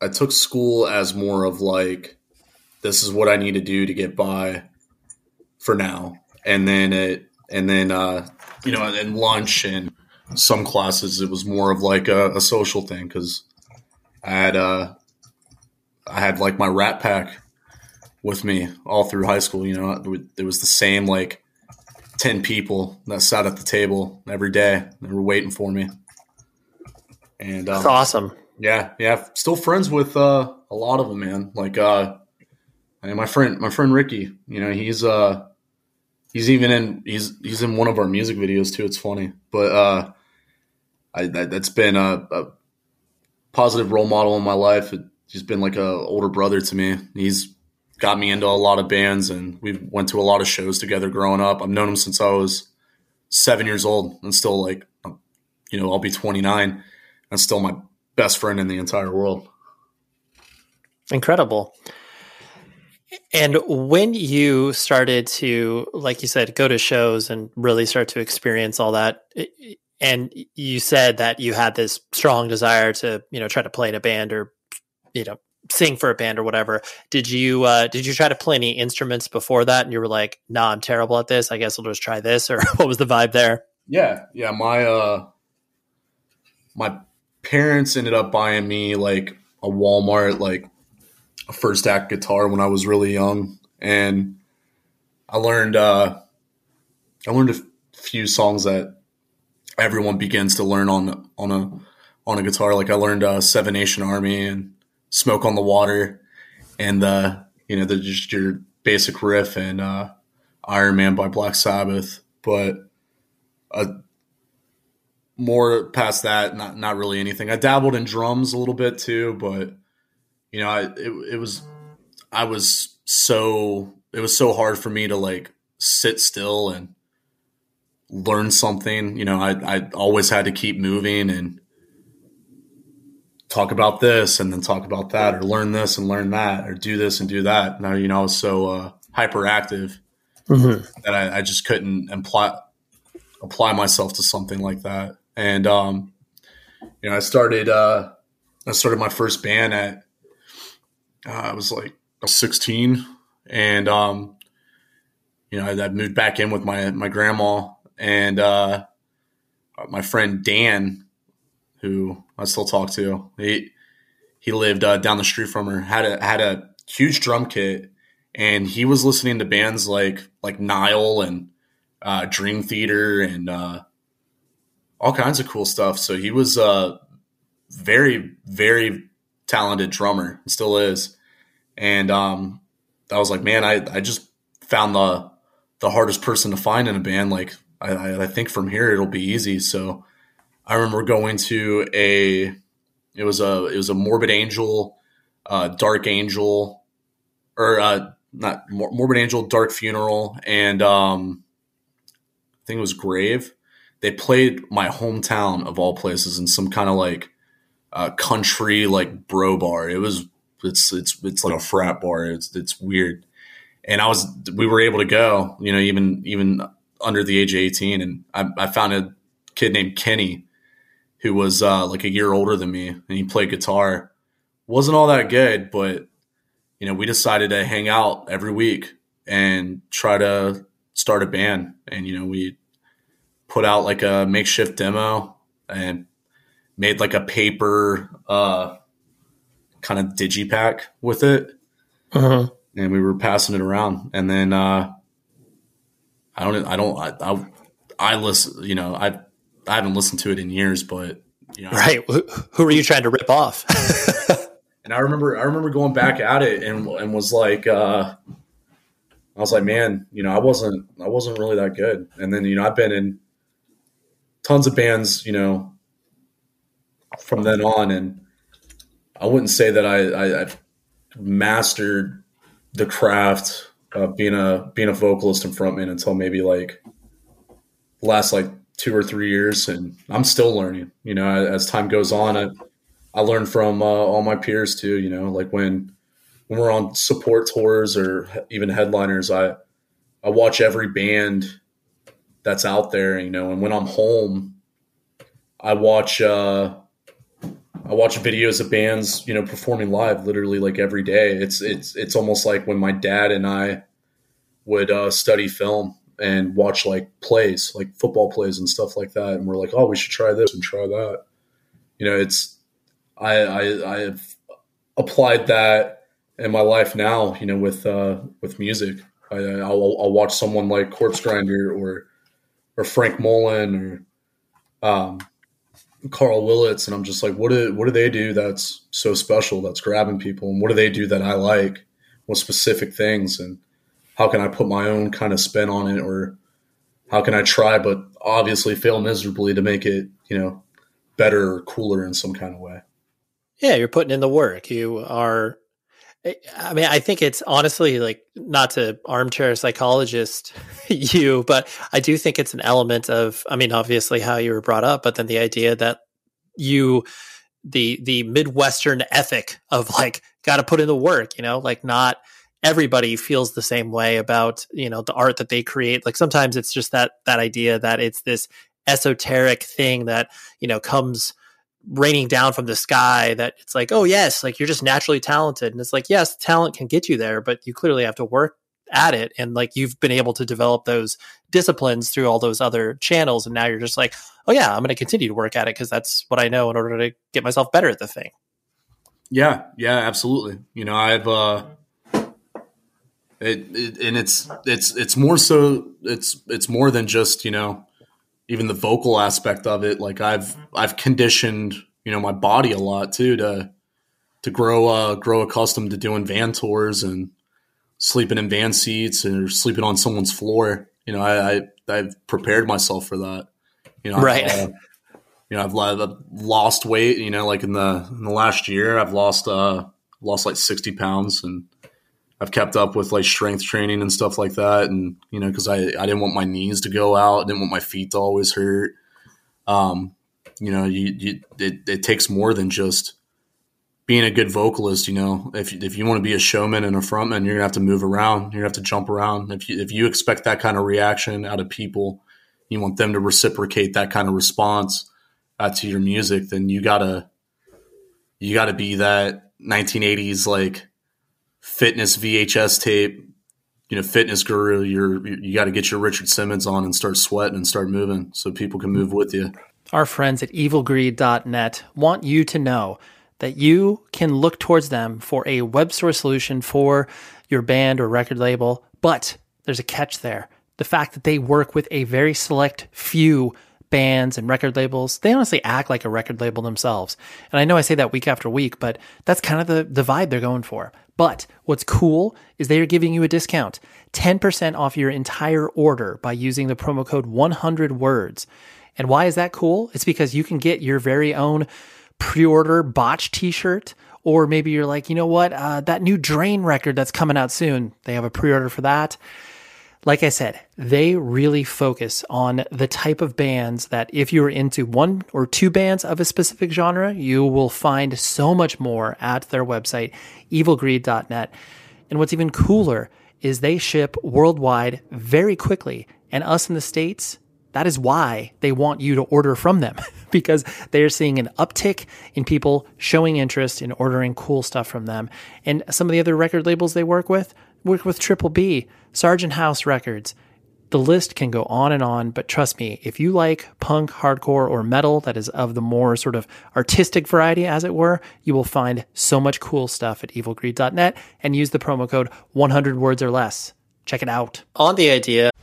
I took school as more of like, this is what I need to do to get by for now. And then you know, and lunch and some classes, it was more of like a social thing. 'Cause I had like my rat pack with me all through high school. You know, it was the same, like 10 people that sat at the table every day. They were waiting for me. And that's awesome. Yeah. Yeah. Still friends with a lot of them, man. Like, and my friend Ricky, you know, he's in one of our music videos too. It's funny, but that's been a positive role model in my life. He's been like a older brother to me. He's got me into a lot of bands, and we went to a lot of shows together growing up. I've known him since I was 7 years old, and still, like, you know, I'll be 29 and still my best friend in the entire world. Incredible. And when you started to, like you said, go to shows and really start to experience all that, and you said that you had this strong desire to, you know, try to play in a band or, you know, sing for a band or whatever, did you try to play any instruments before that? And you were like, nah, I'm terrible at this. I guess I'll just try this. Or what was the vibe there? Yeah. Yeah. My parents ended up buying me like a Walmart, like, first act guitar when I was really young, and I learned a few songs that everyone begins to learn on a guitar. Like I learned Seven Nation Army and Smoke on the Water, and you know, just your basic riff, and Iron Man by Black Sabbath. But more past that, not really anything. I dabbled in drums a little bit too, but you know, it was so hard for me to like sit still and learn something. You know, I always had to keep moving and talk about this and then talk about that, or learn this and learn that, or do this and do that. Now, you know, I was so hyperactive that I just couldn't apply myself to something like that. And, you know, I started my first band at, I was like 16, and, you know, I moved back in with my grandma, and my friend Dan, who I still talk to, he lived down the street from her, had a huge drum kit, and he was listening to bands like Nile and Dream Theater and all kinds of cool stuff. So he was very, very talented drummer, still is. And I was like, man, I just found the hardest person to find in a band. Like I think from here it'll be easy. So I remember going to it was a Morbid Angel, Dark Angel, or not Morbid Angel, Dark Funeral, and I think it was Grave. They played my hometown of all places in some kind of like country like bro bar. It's like a frat bar. It's weird. And we were able to go, you know, even under the age of 18. And I found a kid named Kenny who was like a year older than me, and he played guitar. Wasn't all that good, but you know, we decided to hang out every week and try to start a band. And you know, we put out like a makeshift demo and made like a paper kind of digipack with it. Uh-huh. And we were passing it around. And then I listen, you know, I haven't listened to it in years, but you know, right. Who were you trying to rip off? And I remember going back at it and was like, I was like, man, you know, I wasn't really that good. And then, you know, I've been in tons of bands, you know, from then on. And I wouldn't say that I've mastered the craft of being a vocalist and frontman until maybe like last like 2 or 3 years, and I'm still learning. You know, as time goes on, I learn from all my peers too. You know, like when we're on support tours or even headliners, I watch every band that's out there, you know, and when I'm home, I watch videos of bands, you know, performing live literally like every day. It's almost like when my dad and I would study film and watch like plays, like football plays and stuff like that. And we're like, oh, we should try this and try that. You know, I've applied that in my life now, you know, with music. I'll watch someone like Corpse Grinder or Frank Mullen or Carl Willits, and I'm just like, what do they do that's so special, that's grabbing people, and what do they do that I like? What specific things, and how can I put my own kind of spin on it, or how can I try but obviously fail miserably to make it, you know, better or cooler in some kind of way? Yeah, you're putting in the work. You are. I mean, I think it's honestly, like, not to armchair psychologist you, but I do think it's an element of, I mean, obviously how you were brought up, but then the idea that you, the Midwestern ethic of like, got to put in the work, you know, like not everybody feels the same way about, you know, the art that they create. Like sometimes it's just that idea that it's this esoteric thing that, you know, comes raining down from the sky, that it's like, oh yes, like you're just naturally talented. And it's like, yes, talent can get you there, but you clearly have to work at it. And like, you've been able to develop those disciplines through all those other channels. And now you're just like, oh yeah, I'm going to continue to work at it, 'cause that's what I know in order to get myself better at the thing. Yeah, absolutely. You know, I've, it's more than just, you know, even the vocal aspect of it. Like I've conditioned, you know, my body a lot too, to grow accustomed to doing van tours and sleeping in van seats or sleeping on someone's floor. You know, I've prepared myself for that, you know, right. I've lost weight, you know, like in the last year I've lost like 60 pounds, and I've kept up with like strength training and stuff like that. And, you know, 'cause I didn't want my knees to go out. I didn't want my feet to always hurt. You know, it takes more than just being a good vocalist. You know, if you want to be a showman and a frontman, you're gonna have to move around. You're gonna have to jump around. If you expect that kind of reaction out of people, you want them to reciprocate that kind of response to your music, then you gotta be that 1980s, like, fitness VHS tape, you know, fitness guru. You got to get your Richard Simmons on and start sweating and start moving so people can move with you. Our friends at evilgreed.net want you to know that you can look towards them for a web store solution for your band or record label, but there's a catch there. The fact that they work with a very select few bands and record labels, they honestly act like a record label themselves. And I know I say that week after week, but that's kind of the vibe they're going for. But what's cool is they are giving you a discount, 10% off your entire order by using the promo code 100words. And why is that cool? It's because you can get your very own pre-order botch t-shirt, or maybe you're like, you know what, that new Drain record that's coming out soon, they have a pre-order for that. Like I said, they really focus on the type of bands that if you're into one or two bands of a specific genre, you will find so much more at their website, evilgreed.net. And what's even cooler is they ship worldwide very quickly. And us in the States, that is why they want you to order from them, because they're seeing an uptick in people showing interest in ordering cool stuff from them. And some of the other record labels they work with Triple B, Sargent House Records. The list can go on and on, but trust me, if you like punk, hardcore, or metal that is of the more sort of artistic variety, as it were, you will find so much cool stuff at evilgreed.net, and use the promo code 100words or less. Check it out. On the idea...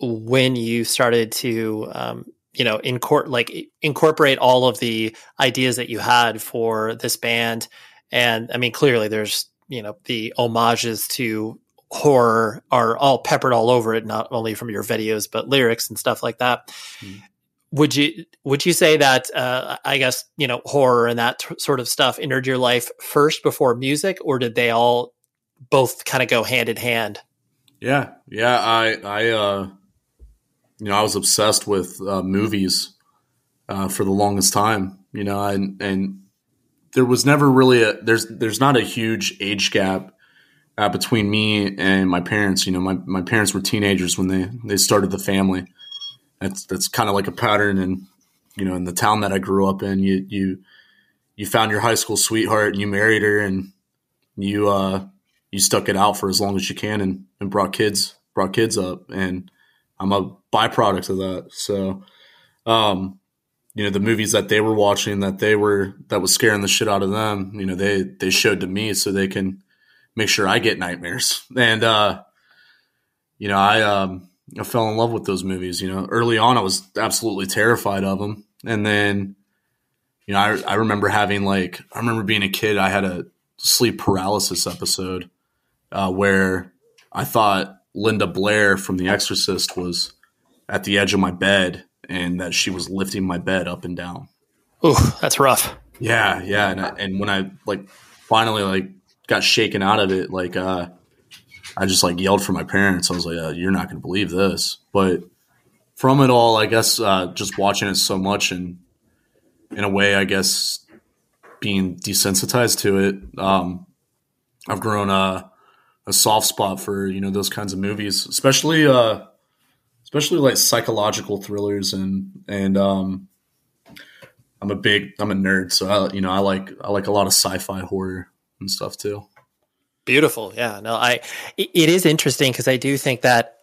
when you started to, incorporate all of the ideas that you had for this band. And I mean, clearly there's, the homages to horror are all peppered all over it, not only from your videos, but lyrics and stuff like that. Mm. Would you say that, horror and that sort of stuff entered your life first before music, or did they all both kind of go hand in hand? Yeah. I was obsessed with movies for the longest time, and there was never really there's not a huge age gap between me and my parents. My parents were teenagers when they started the family. That's kind of like a pattern. And, in the town that I grew up in, you found your high school sweetheart and you married her, and you stuck it out for as long as you can and brought kids up. And I'm a byproduct of that. So, the movies that they were watching that was scaring the shit out of them, they showed to me so they can make sure I get nightmares. And, I fell in love with those movies. Early on I was absolutely terrified of them. And then, I remember being a kid, I had a sleep paralysis episode where I thought Linda Blair from The Exorcist was at the edge of my bed and that she was lifting my bed up and down. Oh, that's rough. Yeah. And when I finally got shaken out of it, I just yelled for my parents. I was like, you're not going to believe this. But from it all, I guess just watching it so much, and in a way, I guess, being desensitized to it, I've grown a soft spot for those kinds of movies, especially like psychological thrillers, and I'm a nerd, so I like a lot of sci-fi horror and stuff too. Beautiful, yeah. No, it is interesting because I do think that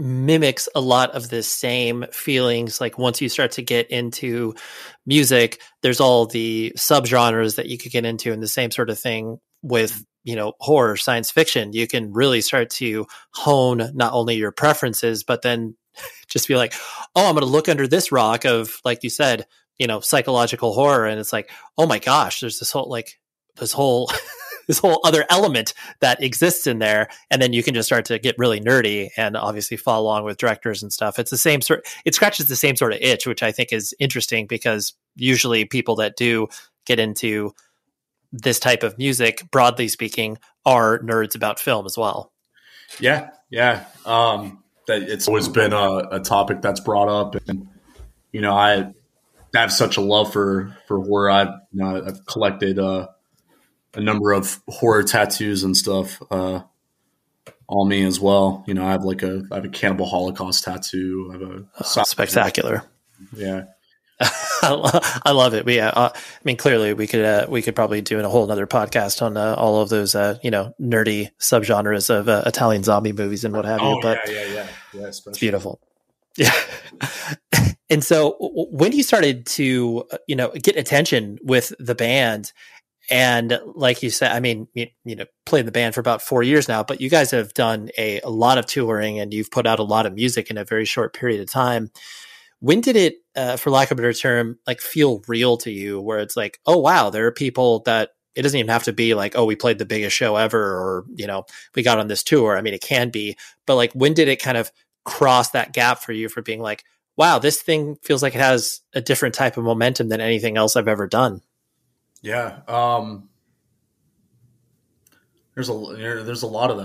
mimics a lot of the same feelings. Once you start to get into music, there's all the subgenres that you could get into, and the same sort of thing with, horror, science fiction. You can really start to hone not only your preferences, but then just be like, oh, I'm going to look under this rock of, like you said, psychological horror. And it's like, oh my gosh, there's this whole, this whole other element that exists in there. And then you can just start to get really nerdy and obviously follow along with directors and stuff. It's the same sort. It scratches the same sort of itch, which I think is interesting, because usually people that do get into this type of music, broadly speaking, are nerds about film as well. Yeah. It's always been a topic that's brought up. And, I have such a love for horror. I've collected, a number of horror tattoos and stuff on me as well. I have a Cannibal Holocaust tattoo. I have a spectacular. Yeah. I love it. We, clearly we could probably do a whole another podcast on all of those, nerdy subgenres of Italian zombie movies and what have you. But yeah, it's beautiful. Yeah. And so when you started to, get attention with the band, and like you said, I mean, played in the band for about 4 years now, but you guys have done a lot of touring and you've put out a lot of music in a very short period of time. When did it, for lack of a better term, feel real to you, where it's like, oh wow, there are people that It doesn't even have to be like, oh, we played the biggest show ever, or, you know, we got on this tour. I mean, it can be, but like, when did it kind of cross that gap for you for being like, wow, this thing feels like it has a different type of momentum than anything else I've ever done? Yeah. There's a lot of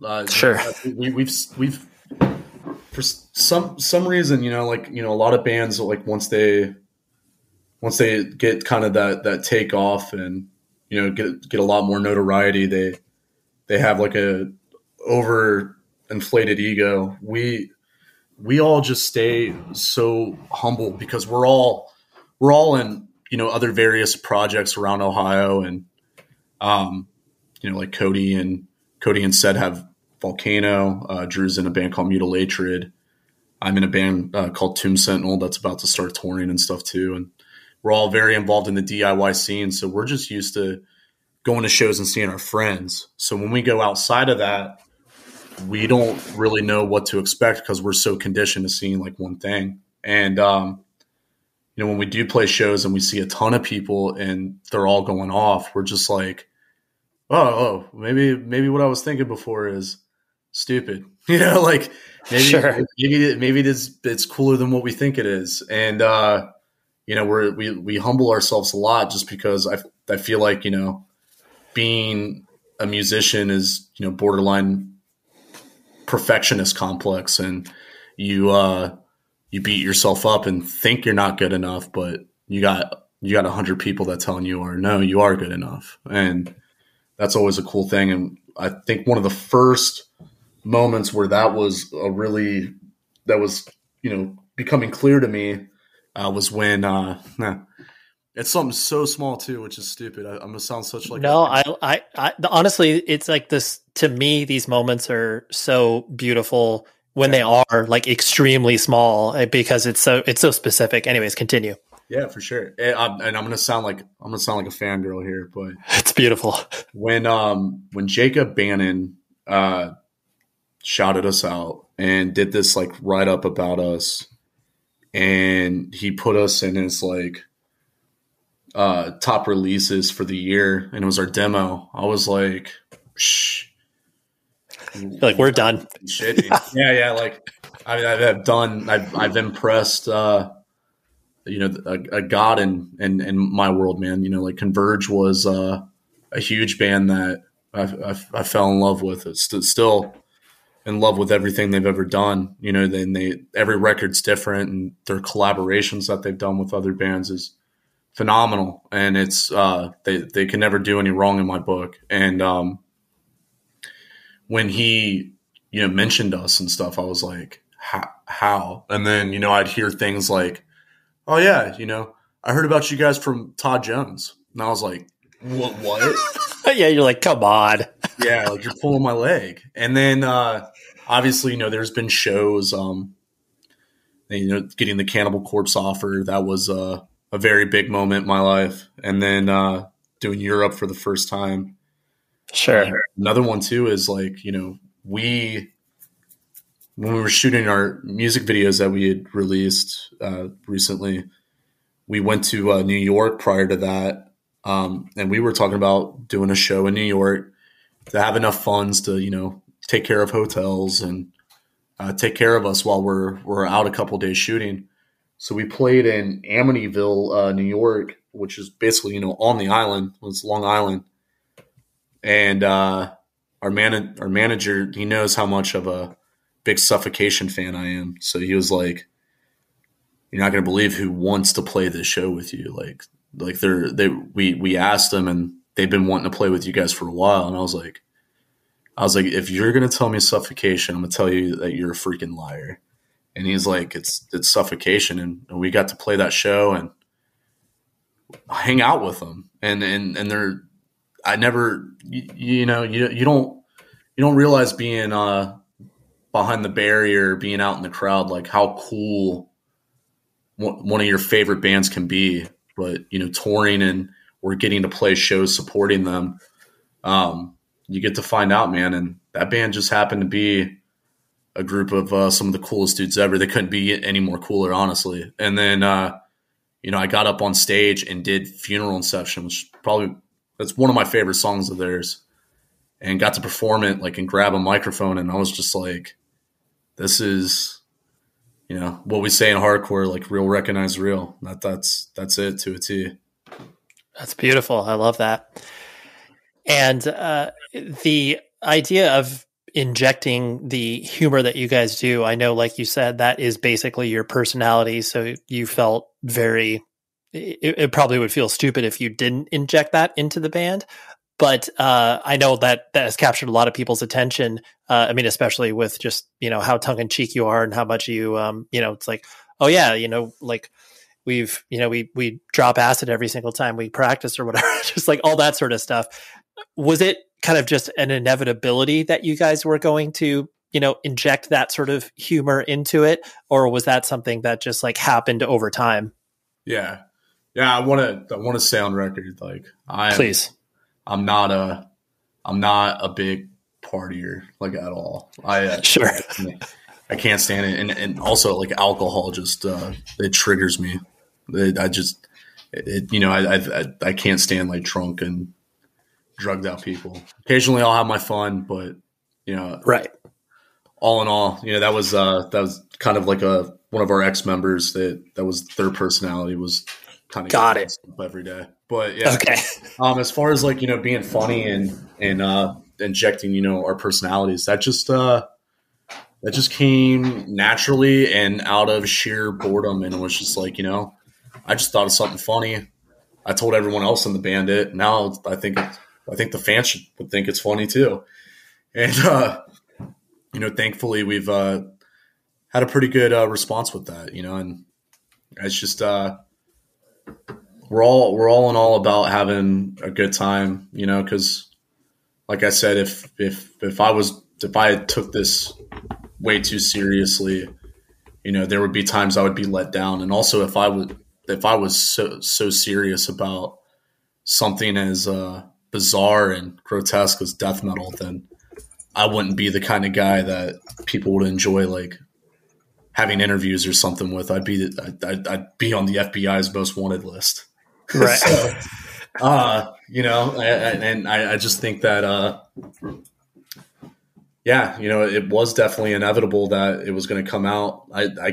that. Sure. We've for some reason, a lot of bands, like once they get kind of that take off and, get a lot more notoriety, they have like a overinflated ego. We all just stay so humble because we're all in, other various projects around Ohio, and, like Cody and Seth have Volcano, Drew's in a band called Mutilatrid. I'm in a band called Tomb Sentinel that's about to start touring and stuff too. And we're all very involved in the DIY scene. So we're just used to going to shows and seeing our friends. So when we go outside of that, we don't really know what to expect because we're so conditioned to seeing like one thing. And, when we do play shows and we see a ton of people and they're all going off, we're just like, oh, maybe what I was thinking before is stupid. Maybe it's cooler than what we think it is. And, we humble ourselves a lot just because I feel like, being a musician is, borderline perfectionist complex, and you beat yourself up and think you're not good enough, but you got 100 people that telling you you are good enough. And that's always a cool thing. And I think one of the first moments where that was becoming clear to me was when it's something so small too, which is stupid. I'm gonna sound such like honestly, it's like this to me. These moments are so beautiful when they are like extremely small because it's so specific. Anyways, continue. Yeah, for sure. And I'm gonna sound like a fangirl here, but it's beautiful. When Jacob Bannon shouted us out and did this like write up about us, and he put us in his like top releases for the year, and it was our demo. I was like, shh. Like, we're done. Shitty. Yeah. Like I've impressed a god in my world, man. Converge was a huge band that I fell in love with. It's still in love with everything they've ever done. Then every record's different, and their collaborations that they've done with other bands is phenomenal. And it's they can never do any wrong in my book. And when he mentioned us and stuff, I was like, how? And then I'd hear things like, oh yeah, I heard about you guys from Todd Jones, and I was like, what? Yeah, you're like, come on. Yeah, like you're pulling my leg. And then obviously, there's been shows. Getting the Cannibal Corpse offer, that was a very big moment in my life. And then doing Europe for the first time. Sure. And another one too is like, when we were shooting our music videos that we had released recently, we went to New York prior to that. And we were talking about doing a show in New York to have enough funds to, take care of hotels and take care of us while we're out a couple days shooting. So we played in Amityville, New York, which is basically, on the island. It's Long Island. And our manager, he knows how much of a big Suffocation fan I am. So he was like, you're not going to believe who wants to play this show with you. Like we asked them, and they've been wanting to play with you guys for a while. And I was like, if you're going to tell me Suffocation, I'm going to tell you that you're a freaking liar. And he's like, it's Suffocation. And we got to play that show and hang out with them. And they're, I never, you don't realize being behind the barrier, being out in the crowd, like how cool one of your favorite bands can be. But, touring and we're getting to play shows supporting them, you get to find out, man. And that band just happened to be a group of some of the coolest dudes ever. They couldn't be any more cooler, honestly. And then, I got up on stage and did Funeral Inception, which probably That's one of my favorite songs of theirs, and got to perform it like and grab a microphone. And I was just like, this is, you know, what we say in hardcore, like real recognize real. That's it to a T. That's beautiful. I love that. And the idea of injecting the humor that you guys do, I know, like you said, that is basically your personality. So you felt very, it probably would feel stupid if you didn't inject that into the band. But I know that that has captured a lot of people's attention. I mean, especially with just, you know, how tongue in cheek you are and how much you, you know, it's like, oh yeah, you know, like we've, you know, we drop acid every single time we practice or whatever, just like all that sort of stuff. Was it kind of just an inevitability that you guys were going to, you know, inject that sort of humor into it? Or was that something that just like happened over time? Yeah. Yeah. I want to say on record, like I'm not a big partier like at all. Sure. I can't stand it. And also like alcohol just, it triggers me. I can't stand like drunk and drugged out people. Occasionally I'll have my fun, but you know, right. All in all, you know, that was kind of like one of our ex-members that was their personality was kind of got it every day. But yeah, okay. As far as like, you know, being funny and injecting, you know, our personalities, that just came naturally and out of sheer boredom. And it was just like, you know, I just thought of something funny. I told everyone else in the band it. Now I think the fans would think it's funny too. And, you know, thankfully we've had a pretty good response with that, you know, and it's just, we're all in all about having a good time, you know, because like I said, if I took this way too seriously, you know, there would be times I would be let down. And also if I was so serious about something as bizarre and grotesque as death metal, then I wouldn't be the kind of guy that people would enjoy like having interviews or something with. I'd be on the FBI's most wanted list. Right. So, you know, I just think that, yeah, you know, it was definitely inevitable that it was going to come out. I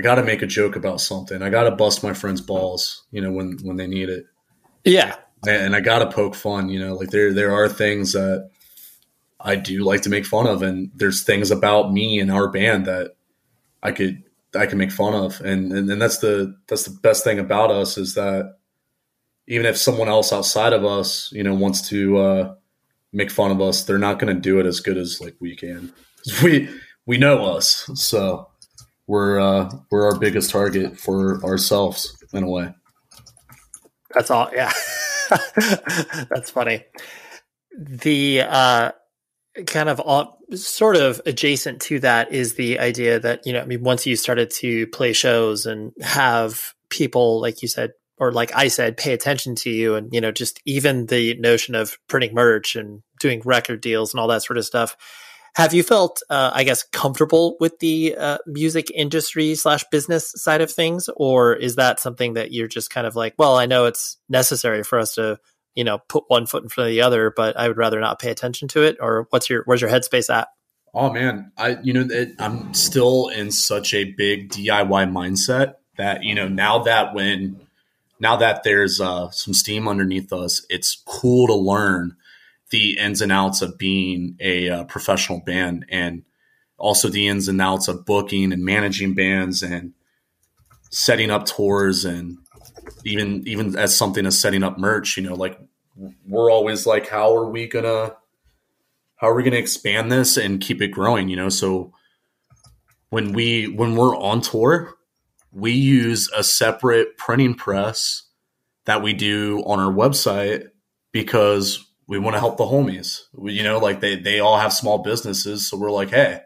got to make a joke about something. I got to bust my friends' balls, you know, when they need it. Yeah. And I got to poke fun, you know, like there are things that I do like to make fun of. And there's things about me and our band that I can make fun of. And that's the best thing about us is that even if someone else outside of us, you know, wants to make fun of us, they're not going to do it as good as like we can. We know us. So we're our biggest target for ourselves in a way. That's all. Yeah. That's funny. The, kind of sort of adjacent to that is the idea that, you know, I mean, once you started to play shows and have people, like you said, or like I said, pay attention to you and, you know, just even the notion of printing merch and doing record deals and all that sort of stuff. Have you felt, I guess, comfortable with the music industry / business side of things? Or is that something that you're just kind of like, well, I know it's necessary for us to, you know, put one foot in front of the other, but I would rather not pay attention to it? Or where's your headspace at? Oh man, I'm still in such a big DIY mindset that, you know, now that there's some steam underneath us, it's cool to learn the ins and outs of being a professional band, and also the ins and outs of booking and managing bands and setting up tours, and even as something as setting up merch, you know, like we're always like, how are we gonna expand this and keep it growing, you know? So when we're on tour, we use a separate printing press that we do on our website because we want to help the homies. We, you know, like they all have small businesses. So we're like, hey,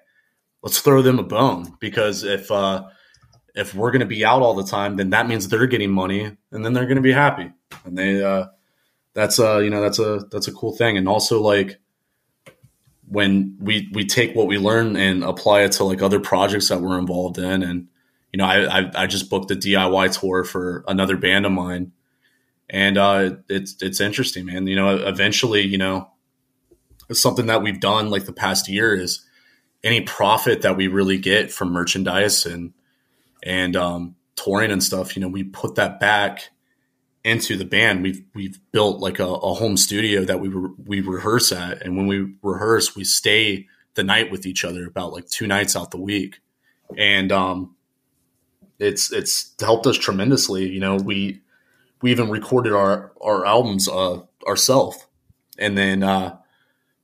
let's throw them a bone, because if we're going to be out all the time, then that means they're getting money, and then they're going to be happy. And they, you know, that's a cool thing. And also like when we take what we learn and apply it to like other projects that we're involved in. And, you know, I just booked a DIY tour for another band of mine. And it's interesting, man. You know, eventually, you know, it's something that we've done like the past year is any profit that we really get from merchandise and touring and stuff, you know, we put that back into the band. We've built like a home studio that we rehearse at. And when we rehearse, we stay the night with each other about like 2 nights out the week. And it's helped us tremendously. You know, we even recorded our albums ourselves. And then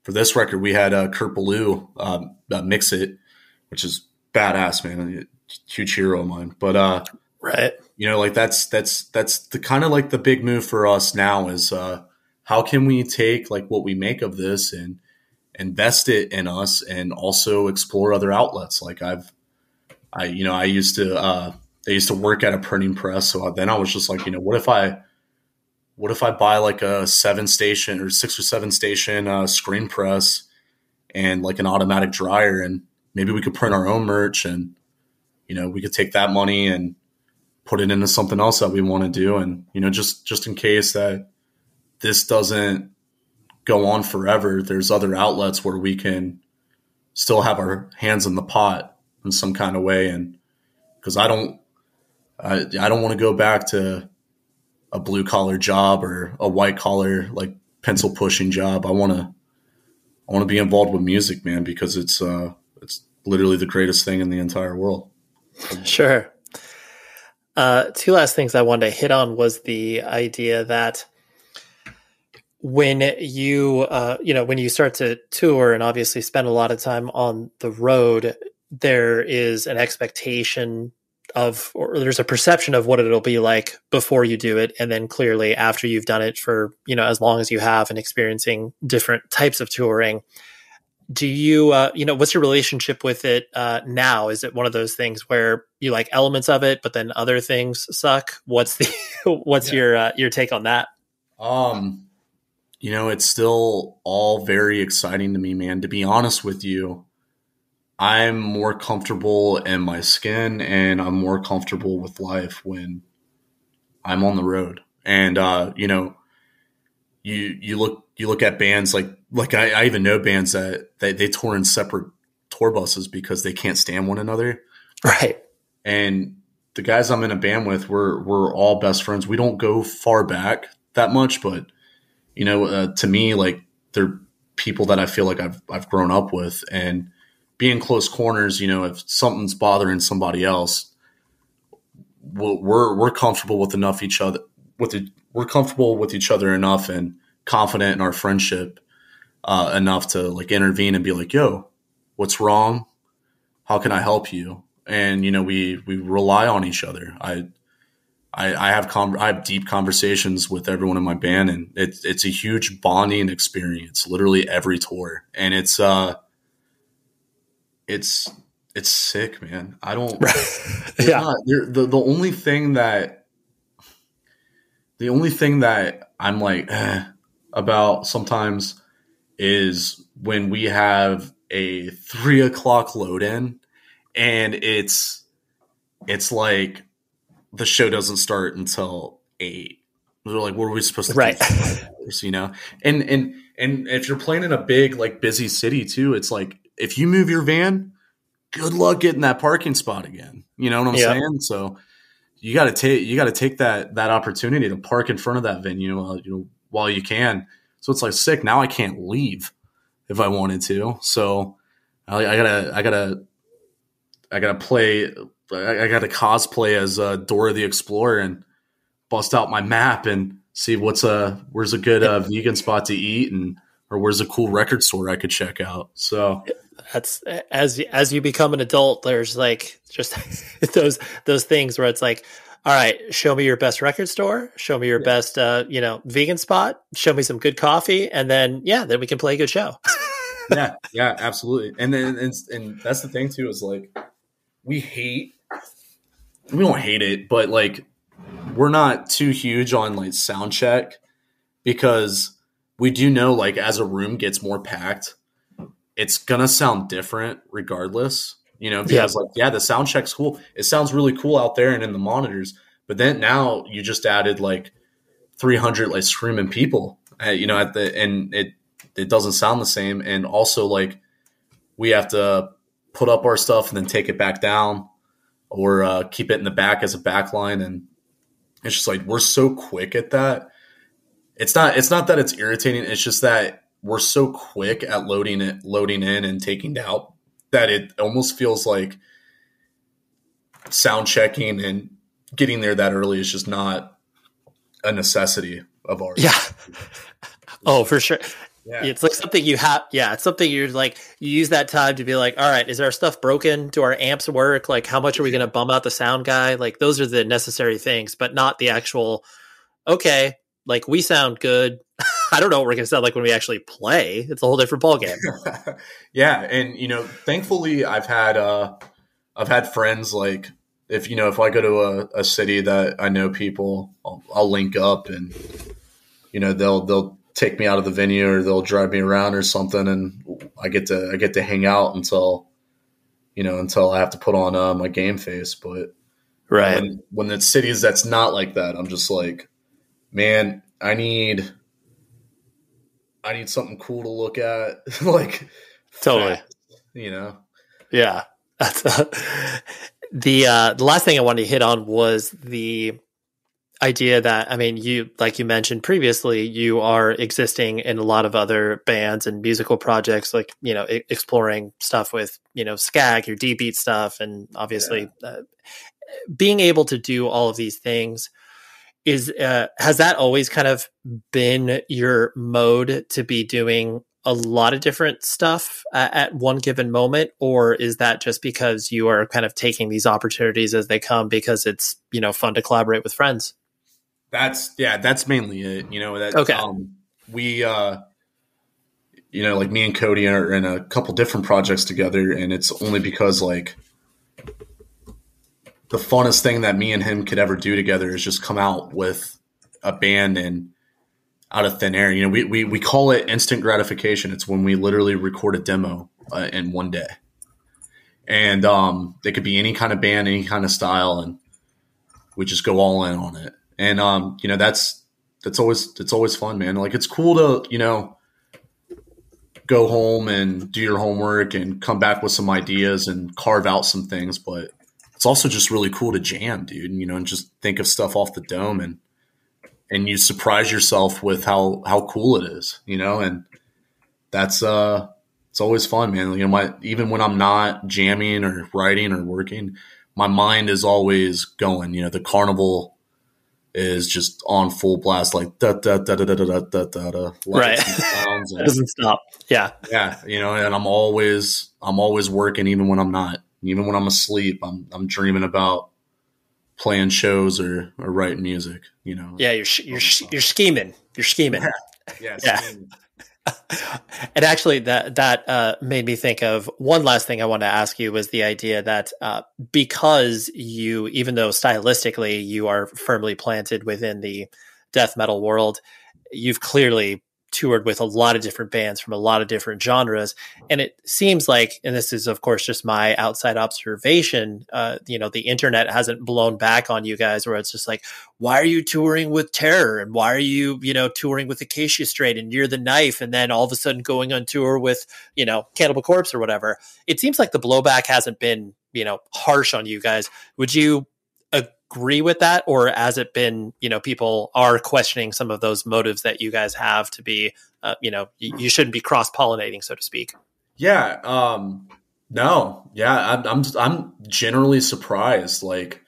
for this record, we had Kurt Ballou mix it, which is badass, man. Huge hero of mine. But right, you know, like that's the kind of like the big move for us now is how can we take like what we make of this and invest it in us and also explore other outlets. Like I used to work at a printing press. So then I was just like, you know, what if I buy like a 6 or 7 station screen press and like an automatic dryer, and maybe we could print our own merch, and, you know, we could take that money and put it into something else that we want to do. And, you know, just in case that this doesn't go on forever, there's other outlets where we can still have our hands in the pot in some kind of way. And because I don't want to go back to a blue collar job or a white collar, like pencil pushing job. I want to be involved with music, man, because it's literally the greatest thing in the entire world. Sure. 2 last things I wanted to hit on was the idea that when you, when you start to tour and obviously spend a lot of time on the road, there is an expectation of, or there's a perception of what it'll be like before you do it. And then clearly after you've done it for, you know, as long as you have and experiencing different types of touring, do you, what's your relationship with it now? Is it one of those things where you like elements of it, but then other things suck? Your take on that? You know, it's still all very exciting to me, man. To be honest with you, I'm more comfortable in my skin and I'm more comfortable with life when I'm on the road. And, you look at bands like I even know bands that they tour in separate tour buses because they can't stand one another. Right. And the guys I'm in a band with, we're all best friends. We don't go far back that much, but you know, to me, like they're people that I feel like I've grown up with, and being close corners, you know, if something's bothering somebody else, we're comfortable with each other enough and confident in our friendship enough to like intervene and be like, yo, what's wrong? How can I help you? And, you know, we rely on each other. I have deep conversations with everyone in my band, and it's a huge bonding experience, literally every tour. And it's sick, man. I don't, yeah. The only thing that I'm like about sometimes is when we have a 3:00 load in and it's like the show doesn't start until 8. They're like, what are we supposed to do? You know? And if you're playing in a big, like busy city too, it's like, if you move your van, good luck getting that parking spot again. You know what I'm saying? So you got to take that opportunity to park in front of that venue while you can. So it's like sick. Now I can't leave if I wanted to. So I gotta cosplay as Dora the Explorer and bust out my map and see where's a good vegan spot to eat or where's a cool record store I could check out. So that's as you become an adult, there's like just those things where it's like, all right, show me your best record store, show me your best vegan spot, show me some good coffee, and then we can play a good show. yeah, absolutely. And then and that's the thing too is like we don't hate it, but like we're not too huge on like sound check because we do know like as a room gets more packed, it's going to sound different regardless, you know, because the sound check's cool. It sounds really cool out there and in the monitors, but then now you just added like 300 like screaming people, at the, and it doesn't sound the same. And also like we have to put up our stuff and then take it back down or keep it in the back as a back line. And it's just like, we're so quick at that. It's not that it's irritating. It's just that we're so quick at loading in and taking out that it almost feels like sound checking and getting there that early is just not a necessity of ours. Yeah. Oh, for sure. Yeah. It's like something you have. Yeah. It's something you're like, you use that time to be like, all right, is our stuff broken? Do our amps work? Like, how much are we going to bum out the sound guy? Like, those are the necessary things, but not the actual, okay, like we sound good. I don't know what we're going to sound like when we actually play. It's a whole different ballgame. Yeah. And, thankfully I've had friends, like if I go to a city that I know people, I'll link up and, they'll take me out of the venue or they'll drive me around or something. And I get to hang out until I have to put on my game face. But right. When it's cities that's not like that, I'm just like, man, I need something cool to look at. Like totally, Yeah. The last thing I wanted to hit on was the idea that, you mentioned previously, you are existing in a lot of other bands and musical projects, like, exploring stuff with, Skag, your D-beat stuff. And obviously being able to do all of these things is, has that always kind of been your mode to be doing a lot of different stuff at one given moment, or is that just because you are kind of taking these opportunities as they come because it's, fun to collaborate with friends? That's mainly it. Okay. We, like me and Cody are in a couple different projects together, and it's only because like the funnest thing that me and him could ever do together is just come out with a band and out of thin air. We call it instant gratification. It's when we literally record a demo in one day, and it could be any kind of band, any kind of style, and we just go all in on it. And that's always fun, man. Like it's cool to go home and do your homework and come back with some ideas and carve out some things, but it's also just really cool to jam, dude. And just think of stuff off the dome and you surprise yourself with how cool it is, and that's, it's always fun, man. Even when I'm not jamming or writing or working, my mind is always going, the carnival is just on full blast, like da, da, da, da, da, da, da, da, da. Right. It doesn't stop. Yeah. Yeah. And I'm always working, even when I'm not, even when I'm asleep, I'm dreaming about playing shows or writing music, Yeah, you're scheming. You're scheming. Yeah. Scheming. And actually, that made me think of one last thing I wanted to ask you was the idea that because you, even though stylistically you are firmly planted within the death metal world, you've clearly toured with a lot of different bands from a lot of different genres. And it seems like, and this is of course just my outside observation, the internet hasn't blown back on you guys where it's just like, why are you touring with Terror? And why are you, touring with Acacia Strain and You're the Knife? And then all of a sudden going on tour with, Cannibal Corpse or whatever. It seems like the blowback hasn't been, harsh on you guys. Would you agree with that, or has it been people are questioning some of those motives that you guys have to be you shouldn't be cross-pollinating, so to speak? I'm generally surprised, like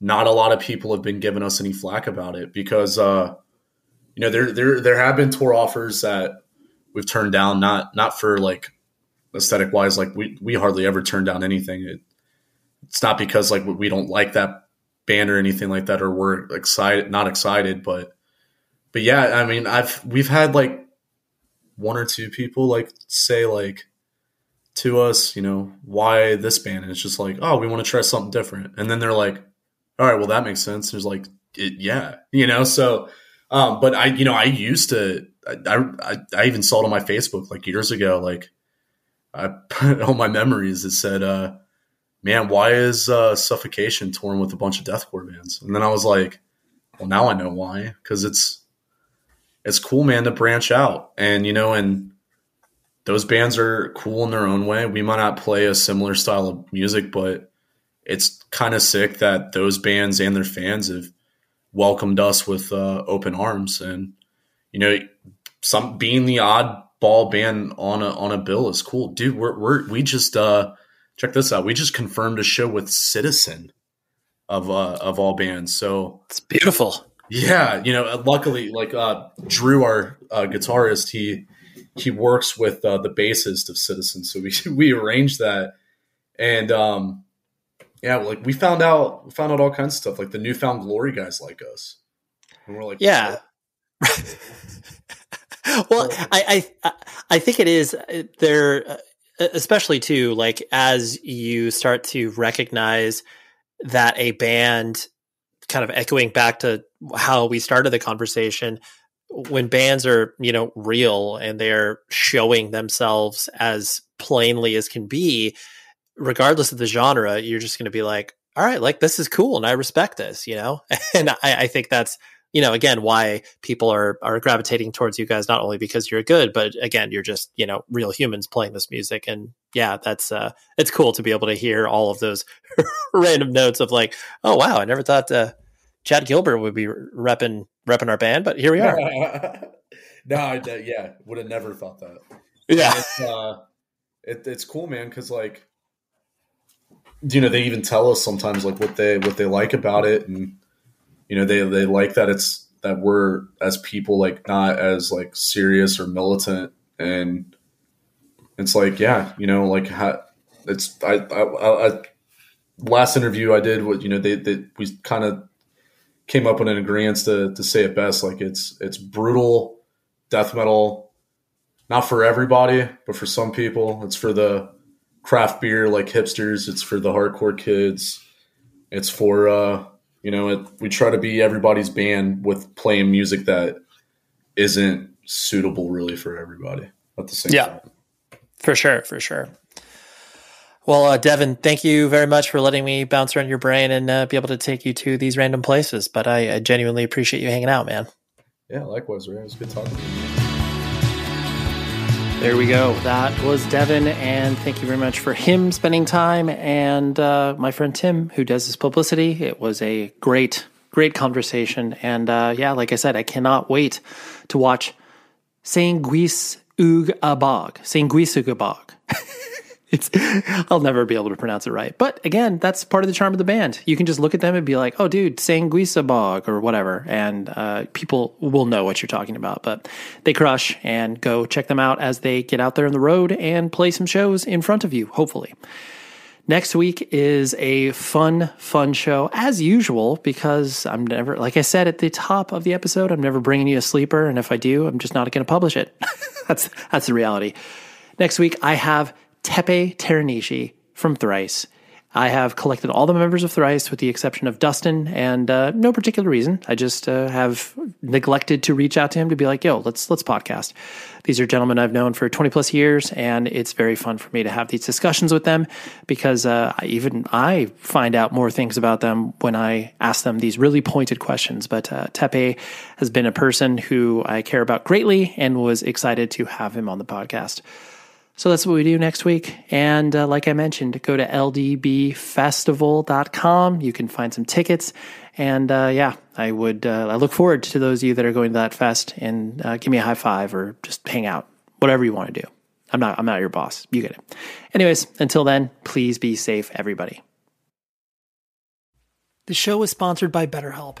not a lot of people have been giving us any flack about it, because there have been tour offers that we've turned down, not for like aesthetic wise, like we hardly ever turn down anything. It's not because like we don't like that band or anything like that, or we're not excited, but yeah, we've had like one or two people like say like to us, why this band? And it's just like, oh, we want to try something different. And then they're like, all right, well that makes sense. There's like, So, but I even saw it on my Facebook like years ago. Like I put all my memories that said, man, why is Suffocation touring with a bunch of deathcore bands? And then I was like, well, now I know why, because it's it's cool, man, to branch out. And, you know, and those bands are cool in their own way. We might not play a similar style of music, but it's kind of sick that those bands and their fans have welcomed us with open arms. And, you know, some being the oddball band on a bill is cool. Dude, we just check this out. We just confirmed a show with Citizen of all bands. So it's beautiful. Yeah. You know, luckily, like Drew, our guitarist, he works with the bassist of Citizen. So we arranged that. And yeah, like we found out all kinds of stuff. Like the Newfound Glory guys like us. And we're like, yeah. Well, I think it is there, especially too, like as you start to recognize that a band, kind of echoing back to how we started the conversation, when bands are, you know, real and they're showing themselves as plainly as can be, regardless of the genre, you're just going to be like, all right, like this is cool and I respect this, you know? And I think that's, you know, again, why people are gravitating towards you guys, not only because you're good, but again, you're just, you know, real humans playing this music. And yeah, that's it's cool to be able to hear all of those random notes of like, oh wow, I never thought Chad Gilbert would be repping our band, but here we are. No, would have never thought that. Yeah, it's cool, man, because like, you know, they even tell us sometimes like what they like about it. And you know, they like that it's that we're as people like not as like serious or militant, and it's like, yeah, you know, like how it's I last interview I did with, you know, we kind of came up with an agreement to say it best, like it's brutal death metal, not for everybody, but for some people. It's for the craft beer like hipsters, it's for the hardcore kids, it's for you know, we try to be everybody's band with playing music that isn't suitable really for everybody at the same time. For sure. Well, Devin, thank you very much for letting me bounce around your brain and be able to take you to these random places. But I genuinely appreciate you hanging out, man. Yeah, likewise, man. It was good talking to you. There we go. That was Devin. And thank you very much for him spending time. And my friend Tim, who does his publicity. It was a great, great conversation. And yeah, like I said, I cannot wait to watch Sanguisugabogg. I'll never be able to pronounce it right. But again, that's part of the charm of the band. You can just look at them and be like, oh, dude, Sanguisugabogg or whatever. And people will know what you're talking about. But they crush, and go check them out as they get out there on the road and play some shows in front of you, hopefully. Next week is a fun show, as usual, because I'm never, like I said at the top of the episode, I'm never bringing you a sleeper. And if I do, I'm just not going to publish it. That's the reality. Next week, I have Tepe Teranishi from Thrice. I have collected all the members of Thrice with the exception of Dustin, and no particular reason. I just have neglected to reach out to him to be like, yo, let's podcast. These are gentlemen I've known for 20 plus years, and it's very fun for me to have these discussions with them, because I find out more things about them when I ask them these really pointed questions. But Tepe has been a person who I care about greatly, and was excited to have him on the podcast. So that's what we do next week. And like I mentioned, go to ldbfestival.com. You can find some tickets. And yeah, I look forward to those of you that are going to that fest, and give me a high five or just hang out, whatever you want to do. I'm not your boss. You get it. Anyways, until then, please be safe, everybody. The show is sponsored by BetterHelp.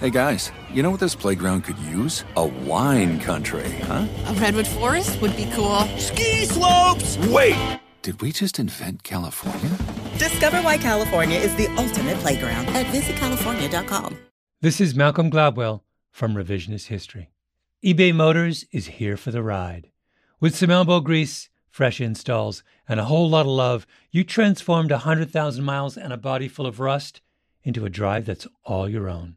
Hey guys, you know what this playground could use? A wine country, huh? A redwood forest would be cool. Ski slopes! Wait! Did we just invent California? Discover why California is the ultimate playground at visitcalifornia.com. This is Malcolm Gladwell from Revisionist History. eBay Motors is here for the ride. With some elbow grease, fresh installs, and a whole lot of love, you transformed 100,000 miles and a body full of rust into a drive that's all your own.